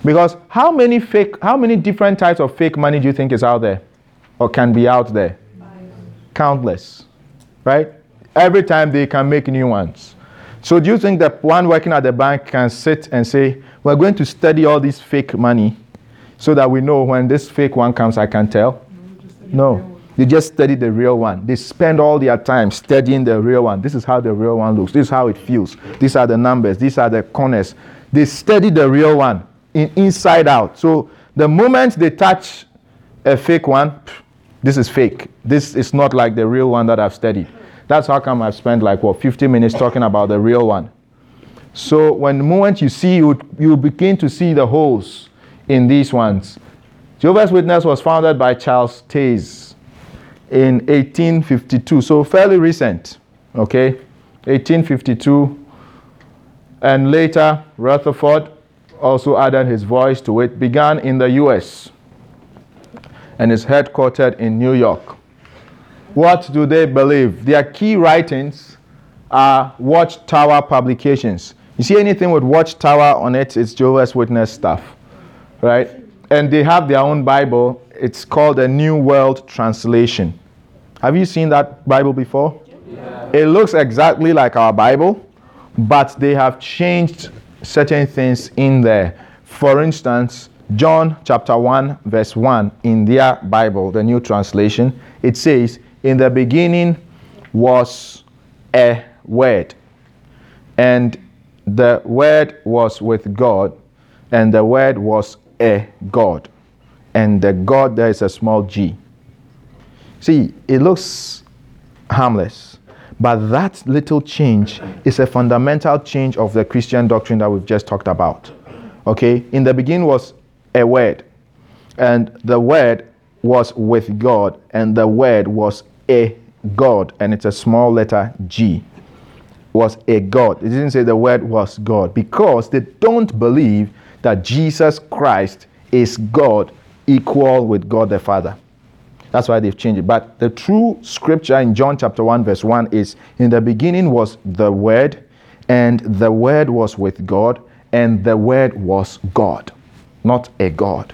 Because how many fake, how many different types of fake money do you think is out there or can be out there? Five. Countless, right? Every time they can make new ones. So do you think that one working at the bank can sit and say, we're going to study all this fake money so that we know when this fake one comes, I can tell? No, no. They just study the real one. They spend all their time studying the real one. This is how the real one looks. This is how it feels. These are the numbers. These are the corners. They study the real one in inside out. So the moment they touch a fake one, pff, this is fake. This is not like the real one that I've studied. That's how come I've spent like, what, fifty minutes talking about the real one. So when the moment you see, you, you begin to see the holes in these ones. Jehovah's Witness was founded by Charles Taze in eighteen fifty-two, so fairly recent, okay, eighteen fifty-two. And later, Rutherford also added his voice to it. Began in the U S and is headquartered in New York. What do they believe? Their key writings are Watchtower publications. You see anything with Watchtower on it, it's Jehovah's Witness stuff, right? And they have their own Bible. It's called the New World Translation. Have you seen that Bible before? Yeah. It looks exactly like our Bible, but they have changed certain things in there. For instance, John chapter one verse one in their Bible, the New Translation, it says, "In the beginning was a word, and the word was with God, and the word was a God, and the God there is a small g." See, it looks harmless, but that little change is a fundamental change of the Christian doctrine that we've just talked about. Okay, in the beginning was a word, and the word was with God, and the word was a God, and it's a small letter G. Was a God. It didn't say the word was God, because they don't believe that Jesus Christ is God, equal with God the Father. That's why they've changed it. But the true scripture in John chapter one verse one is, "In the beginning was the Word, and the Word was with God, and the Word was God." Not a God.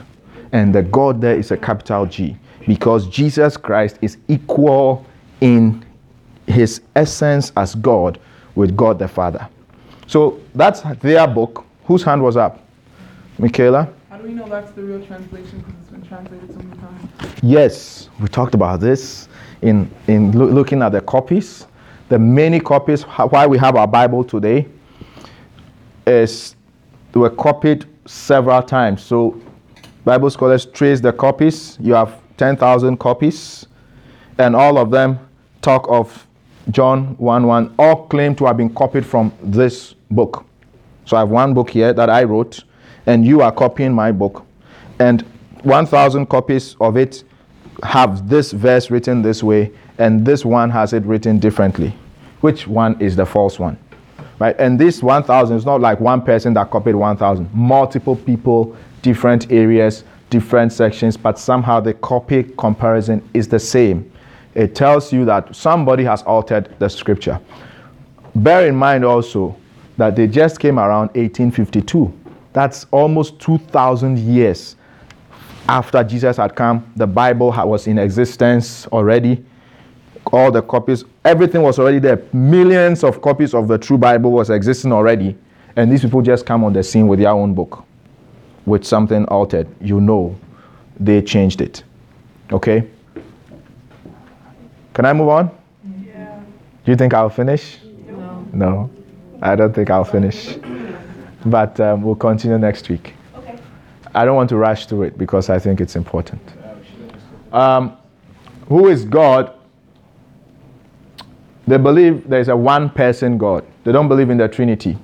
And the God there is a capital G, because Jesus Christ is equal in his essence as God with God the Father. So that's their book. Whose hand was up? Michaela? How do we know that's the real translation, because it's been translated so many times? Yes, we talked about this in, in lo- looking at the copies. The many copies, ha- why we have our Bible today, is they were copied several times. So Bible scholars trace the copies. You have ten thousand copies, and all of them talk of John one one, all claim to have been copied from this book. So I have one book here that I wrote, and you are copying my book, and one thousand copies of it have this verse written this way, and this one has it written differently. Which one is the false one? Right? And this one thousand is not like one person that copied one thousand. Multiple people, different areas, different sections, but somehow the copy comparison is the same. It tells you that somebody has altered the scripture. Bear in mind also that they just came around eighteen fifty-two. That's almost two thousand years after Jesus had come. The Bible was in existence already. All the copies, everything was already there. Millions of copies of the true Bible was existing already. And these people just come on the scene with their own book, with something altered. You know, they changed it. Okay? Can I move on? Yeah. Do you think I'll finish? No. No, I don't think I'll finish. But um, we'll continue next week. Okay. I don't want to rush through it because I think it's important. Um, who is God? They believe there's a one-person God. They don't believe in the Trinity.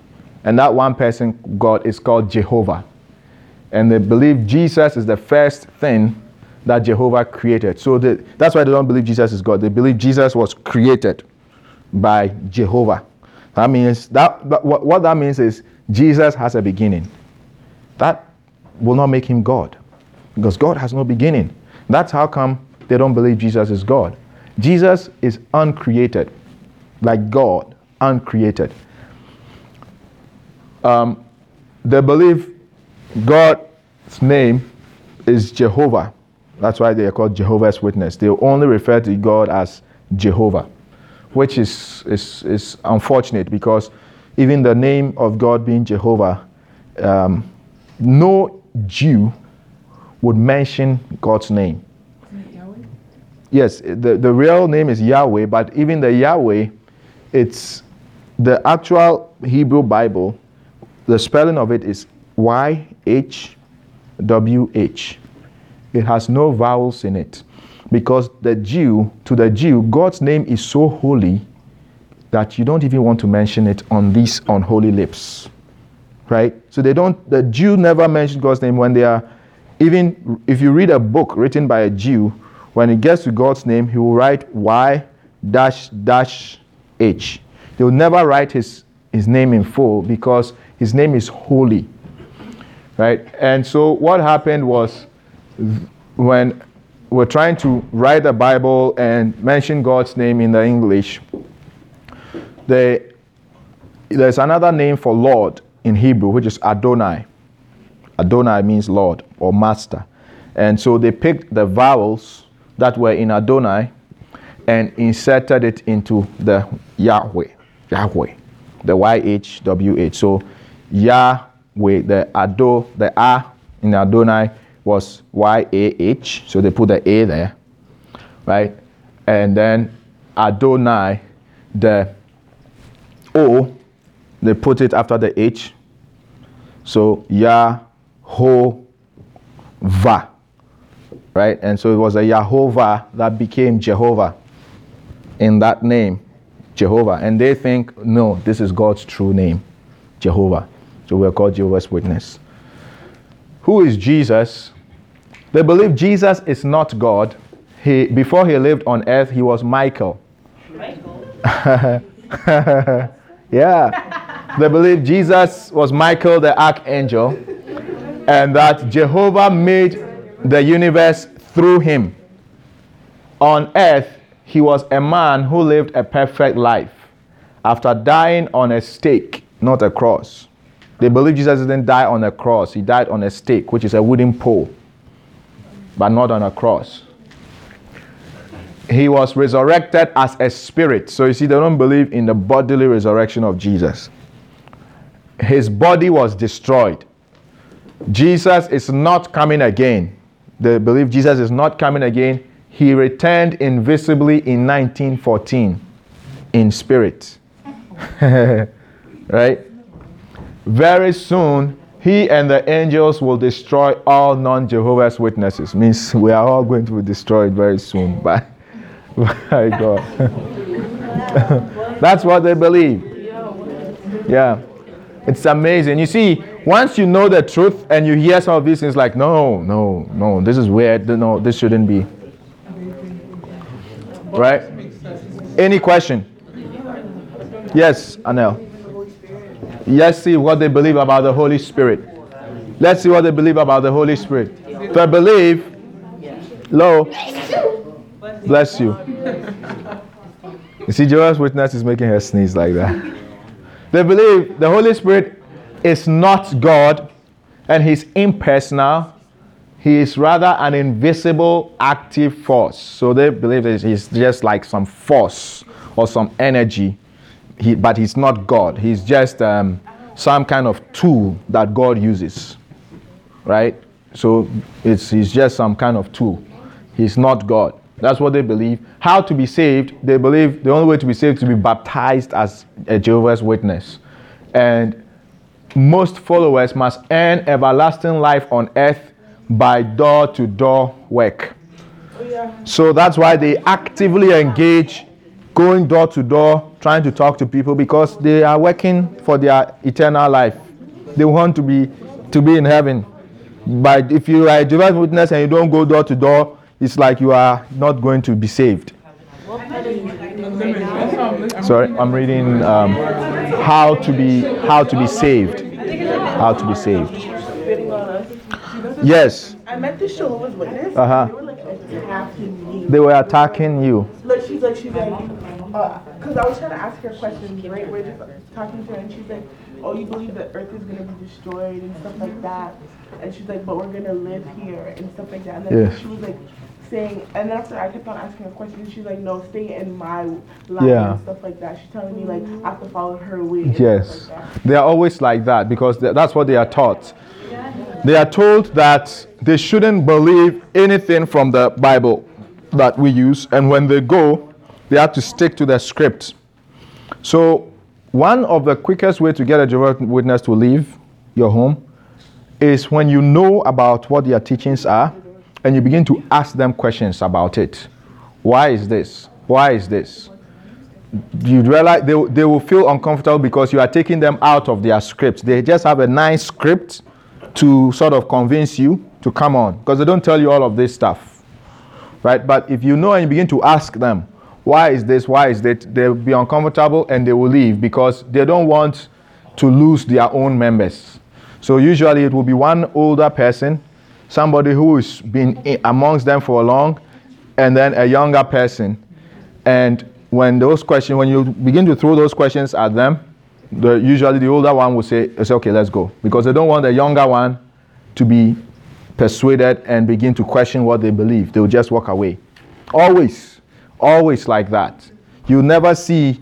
And that one-person God is called Jehovah. And they believe Jesus is the first thing that Jehovah created. So they, that's why they don't believe Jesus is God. They believe Jesus was created by Jehovah. That means that, that what, what that means is Jesus has a beginning. That will not make him God, because God has no beginning. That's how come they don't believe Jesus is God. Jesus is uncreated, like God, uncreated. Um, they believe God's name is Jehovah. That's why they are called Jehovah's Witness. They only refer to God as Jehovah, which is is, is unfortunate, because even the name of God being Jehovah, um, no Jew would mention God's name. Isn't it Yahweh? Yes, the, the real name is Yahweh, but even the Yahweh, it's the actual Hebrew Bible, the spelling of it is Y H W H. It has no vowels in it, because the Jew, to the Jew, God's name is so holy that you don't even want to mention it on these unholy lips, right? So they don't, the Jew never mentioned God's name when they are, even if you read a book written by a Jew, when it gets to God's name, he will write Y dash dash H. They will never write his, his name in full because his name is holy, right? And so what happened was when we're trying to write the Bible and mention God's name in the English, they, there's another name for Lord in Hebrew, which is Adonai. Adonai means Lord or Master. And so they picked the vowels that were in Adonai and inserted it into the Yahweh, Yahweh, the Y H W H. So Yahweh, the Ado, the A in Adonai was Y A H, so they put the A there, right? And then Adonai, the O, they put it after the H, so Yahovah, right? And so it was a Yahovah that became Jehovah in that name, Jehovah. And they think, no, this is God's true name, Jehovah. So we're called Jehovah's Witness. Who is Jesus? They believe Jesus is not God. He, before he lived on earth, he was Michael. Michael? Yeah. They believe Jesus was Michael the archangel and that Jehovah made the universe through him. On earth, he was a man who lived a perfect life after dying on a stake, not a cross. They believe Jesus didn't die on a cross. He died on a stake, which is a wooden pole, but not on a cross. He was resurrected as a spirit. So you see, they don't believe in the bodily resurrection of Jesus. His body was destroyed. Jesus is not coming again. They believe Jesus is not coming again. He returned invisibly in nineteen fourteen in spirit. Right? Very soon, he and the angels will destroy all non-Jehovah's Witnesses. Means we are all going to be destroyed very soon by, by God. That's what they believe. Yeah. It's amazing. You see, once you know the truth and you hear some of these things like, no, no, no, this is weird. No, this shouldn't be. Right? Any question? Yes, Anel. Let's see what they believe about the Holy Spirit. Let's see what they believe about the Holy Spirit. They believe, lo, bless you. You see, Jehovah's Witness is making her sneeze like that. They believe the Holy Spirit is not God and he's impersonal. He is rather an invisible active force. So they believe that he's just like some force or some energy. He, but he's not God. He's just um, some kind of tool that God uses, right? So it's he's just some kind of tool. He's not God. That's what they believe. How to be saved? They believe the only way to be saved is to be baptized as a Jehovah's Witness. And most followers must earn everlasting life on earth by door-to-door work. So that's why they actively engage going door to door, trying to talk to people because they are working for their eternal life. They want to be to be in heaven. But if you are a Jehovah's Witness and you don't go door to door, it's like you are not going to be saved. Sorry, I'm reading um, how to be how to be saved. How to be saved. Yes. I met this Jehovah's Witness. Uh huh. They were attacking you. Look, she's like, she's like, uh, because I was trying to ask her questions, right? We're just talking to her, and she's like, oh, you believe the earth is going to be destroyed and stuff like that. And she's like, but we're going to live here and stuff like that. And then yeah. She was like saying, and after I kept on asking her questions, she's like, no, stay in my line yeah. and stuff like that. She's telling me, like, I have to follow her way. And yes. Stuff like that. They are always like that because that's what they are taught. They are told that they shouldn't believe anything from the Bible that we use, and when they go, they have to stick to the script. So one of the quickest way to get a Jehovah's Witness to leave your home is when you know about what their teachings are and you begin to ask them questions about it. Why is this? Why is this? you realize they, they will feel uncomfortable because you are taking them out of their script. They just have a nice script to sort of convince you to come on, because they don't tell you all of this stuff, right? But if you know and you begin to ask them, why is this, why is that, they'll be uncomfortable and they will leave because they don't want to lose their own members. So usually it will be one older person, somebody who's been amongst them for long, and then a younger person. And when those questions, when you begin to throw those questions at them, the, usually the older one will say, it's okay, let's go. Because they don't want the younger one to be persuaded and begin to question what they believe. They will just walk away. Always, always like that. You never see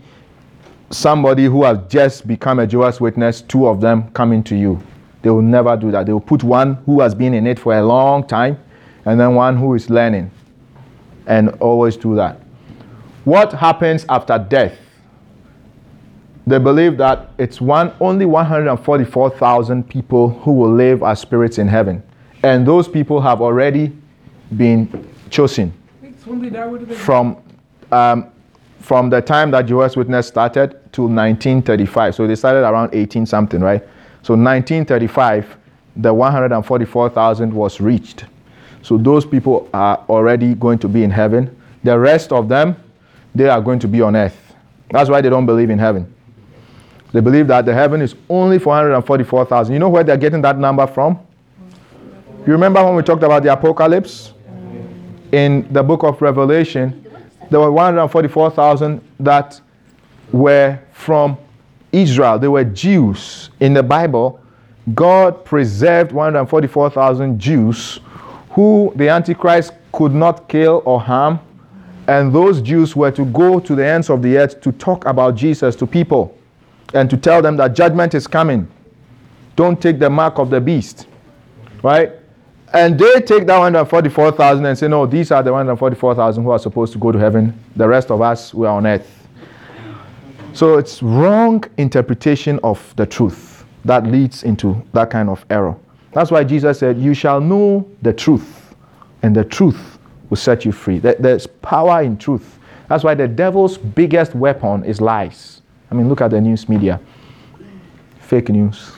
somebody who has just become a Jehovah's Witness, two of them coming to you. They will never do that. They will put one who has been in it for a long time and then one who is learning, and always do that. What happens after death? They believe that it's one only one hundred forty-four thousand people who will live as spirits in heaven. And those people have already been chosen from um, from the time that Jehovah's Witness started to nineteen thirty-five. So they started around eighteen something, right? So nineteen thirty-five, the one hundred forty-four thousand was reached. So those people are already going to be in heaven. The rest of them, they are going to be on earth. That's why they don't believe in heaven. They believe that the heaven is only one hundred forty-four thousand. You know where they're getting that number from? You remember when we talked about the apocalypse? In the book of Revelation, there were one hundred forty-four thousand that were from Israel. They were Jews. In the Bible, God preserved one hundred forty-four thousand Jews who the Antichrist could not kill or harm. And those Jews were to go to the ends of the earth to talk about Jesus to people and to tell them that judgment is coming. Don't take the mark of the beast, right? And they take that one hundred forty-four thousand and say, no, these are the one hundred forty-four thousand who are supposed to go to heaven. The rest of us, we are on earth. So it's wrong interpretation of the truth that leads into that kind of error. That's why Jesus said, you shall know the truth, and the truth will set you free. There's power in truth. That's why the devil's biggest weapon is lies. I mean, look at the news media. Fake news.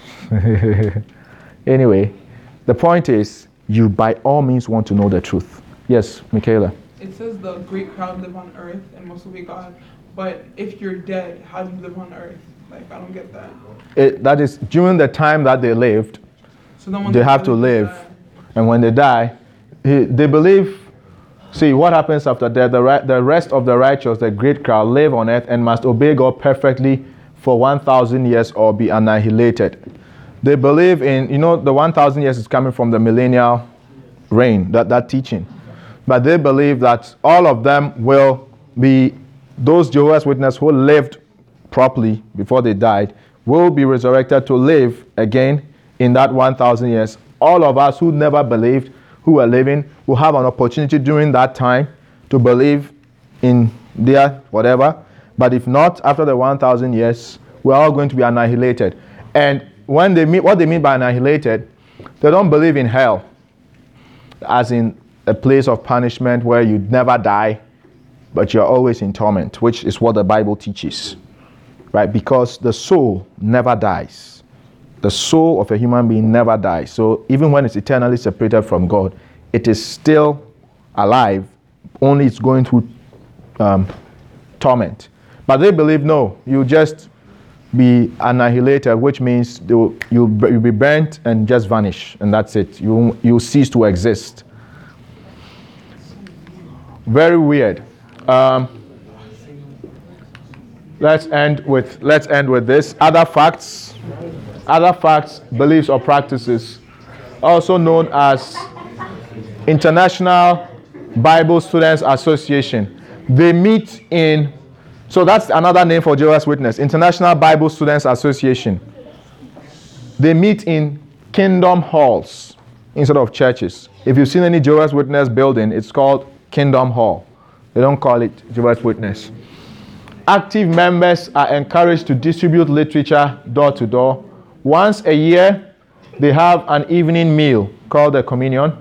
Anyway, the point is, you by all means want to know the truth. Yes, Michaela? It says the great crowd live on earth and most will be God. But if you're dead, how do you live on earth? Like, I don't get that. It, that is, during the time that they lived, so no they have to live. Die. And when they die, they believe... See, what happens after death? The, right, the rest of the righteous, the great crowd, live on earth and must obey God perfectly for one thousand years or be annihilated. They believe in, you know, the one thousand years is coming from the millennial reign, that, that teaching. But they believe that all of them will be, those Jehovah's Witnesses who lived properly before they died, will be resurrected to live again in that one thousand years. All of us who never believed, who are living, will have an opportunity during that time to believe in their whatever. But if not, after the one thousand years, we're all going to be annihilated. And when they mean, what they mean by annihilated, they don't believe in hell, as in a place of punishment where you never die, but you're always in torment, which is what the Bible teaches, right? Because the soul never dies. The soul of a human being never dies. So even when it's eternally separated from God, it is still alive, only it's going through um, torment. But they believe, no, you just be annihilated, which means they will, you'll, you'll be burnt and just vanish, and that's it. You, you'll cease to exist. Very weird. Um, let's end with let's end with this. Other facts. Other facts, beliefs, or practices, also known as International Bible Students Association. They meet in, so that's another name for Jehovah's Witness, International Bible Students Association. They meet in Kingdom Halls instead of churches. If you've seen any Jehovah's Witness building, it's called Kingdom Hall. They don't call it Jehovah's Witness. Active members are encouraged to distribute literature door to door. Once a year, they have an evening meal called the communion.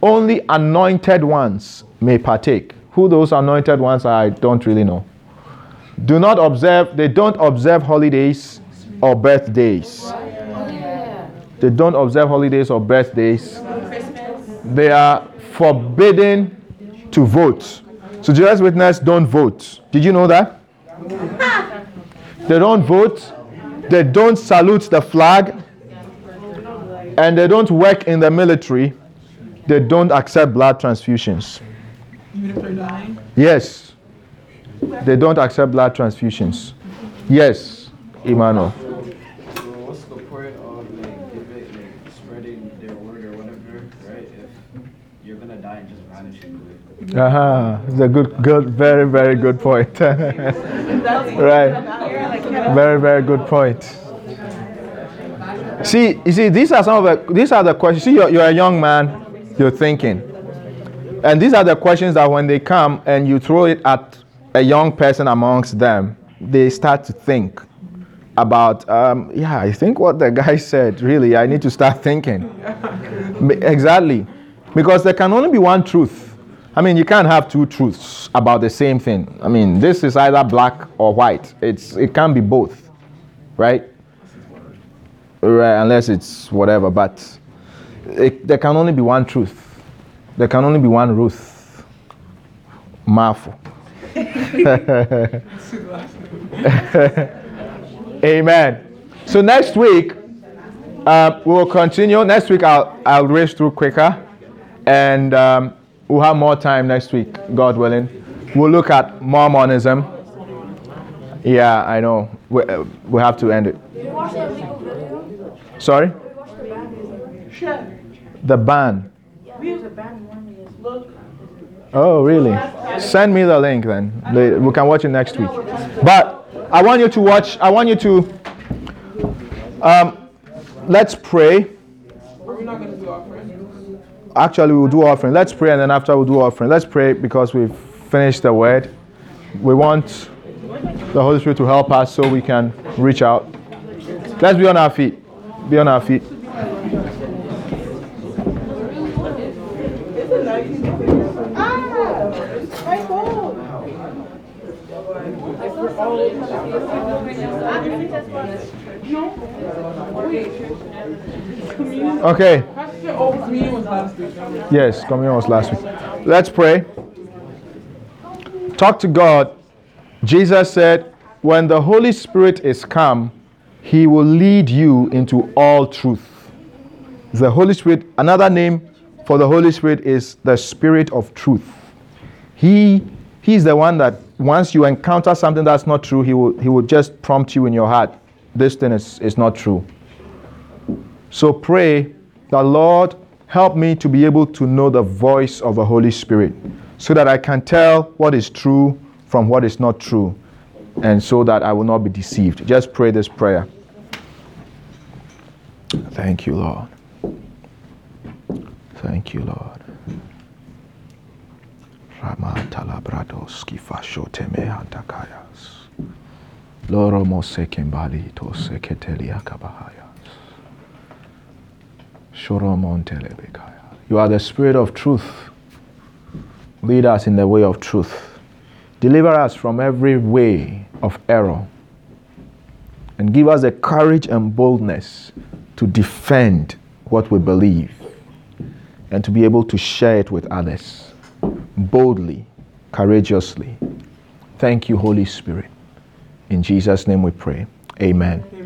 Only anointed ones may partake. Who those anointed ones are, I don't really know. do not observe, they don't observe holidays or birthdays. They don't observe holidays or birthdays. They are forbidden to vote. So Jehovah's Witnesses don't vote. Did you know that? They don't vote. They don't salute the flag. And they don't work in the military. They don't accept blood transfusions. Even if they're dying? Yes. They don't accept blood transfusions. Yes, Emmanuel. So, what's the point of like, giving, like, spreading their word or whatever, right? If you're gonna die and just vanish anyway. Aha, it's a good, good, very, very good point. Right. Very, very good point. See, you see, these are some of the, these are the questions. See, you're, you're a young man, you're thinking, and these are the questions that when they come and you throw it at a young person amongst them, they start to think about, um, yeah, I think what the guy said, really, I need to start thinking. Exactly. Because there can only be one truth. I mean, you can't have two truths about the same thing. I mean, this is either black or white. It's It can't be both, right? Right, unless it's whatever, but it, there can only be one truth. There can only be one Ruth. Marvel. Amen. So next week, uh, we will continue. Next week, I'll, I'll race through quicker. And um, we'll have more time next week, God willing. We'll look at Mormonism. Yeah, I know. We, uh, we have to end it. Sorry? The ban. Oh, really? Send me the link then. We can watch it next week. But I want you to watch, I want you to, um, let's pray. Are we not going to do offering? Actually, we'll do offering. Let's pray and then after we'll do offering. Let's pray because we've finished the word. We want the Holy Spirit to help us so we can reach out. Let's be on our feet. Be on our feet. Okay. Yes, communion was last week. Let's pray. Talk to God. Jesus said, when the Holy Spirit is come, He will lead you into all truth. The Holy Spirit, another name for the Holy Spirit is the Spirit of Truth. He, he's the one that once you encounter something that's not true, he will, he will just prompt you in your heart. This thing is, is not true. So pray that, Lord, help me to be able to know the voice of the Holy Spirit so that I can tell what is true from what is not true, and so that I will not be deceived. Just pray this prayer. Thank you, Lord. Thank you, Lord. You are the Spirit of Truth. Lead us in the way of truth. Deliver us from every way of error and give us the courage and boldness to defend what we believe and to be able to share it with others boldly, courageously. Thank you, Holy Spirit. In Jesus' name we pray. Amen.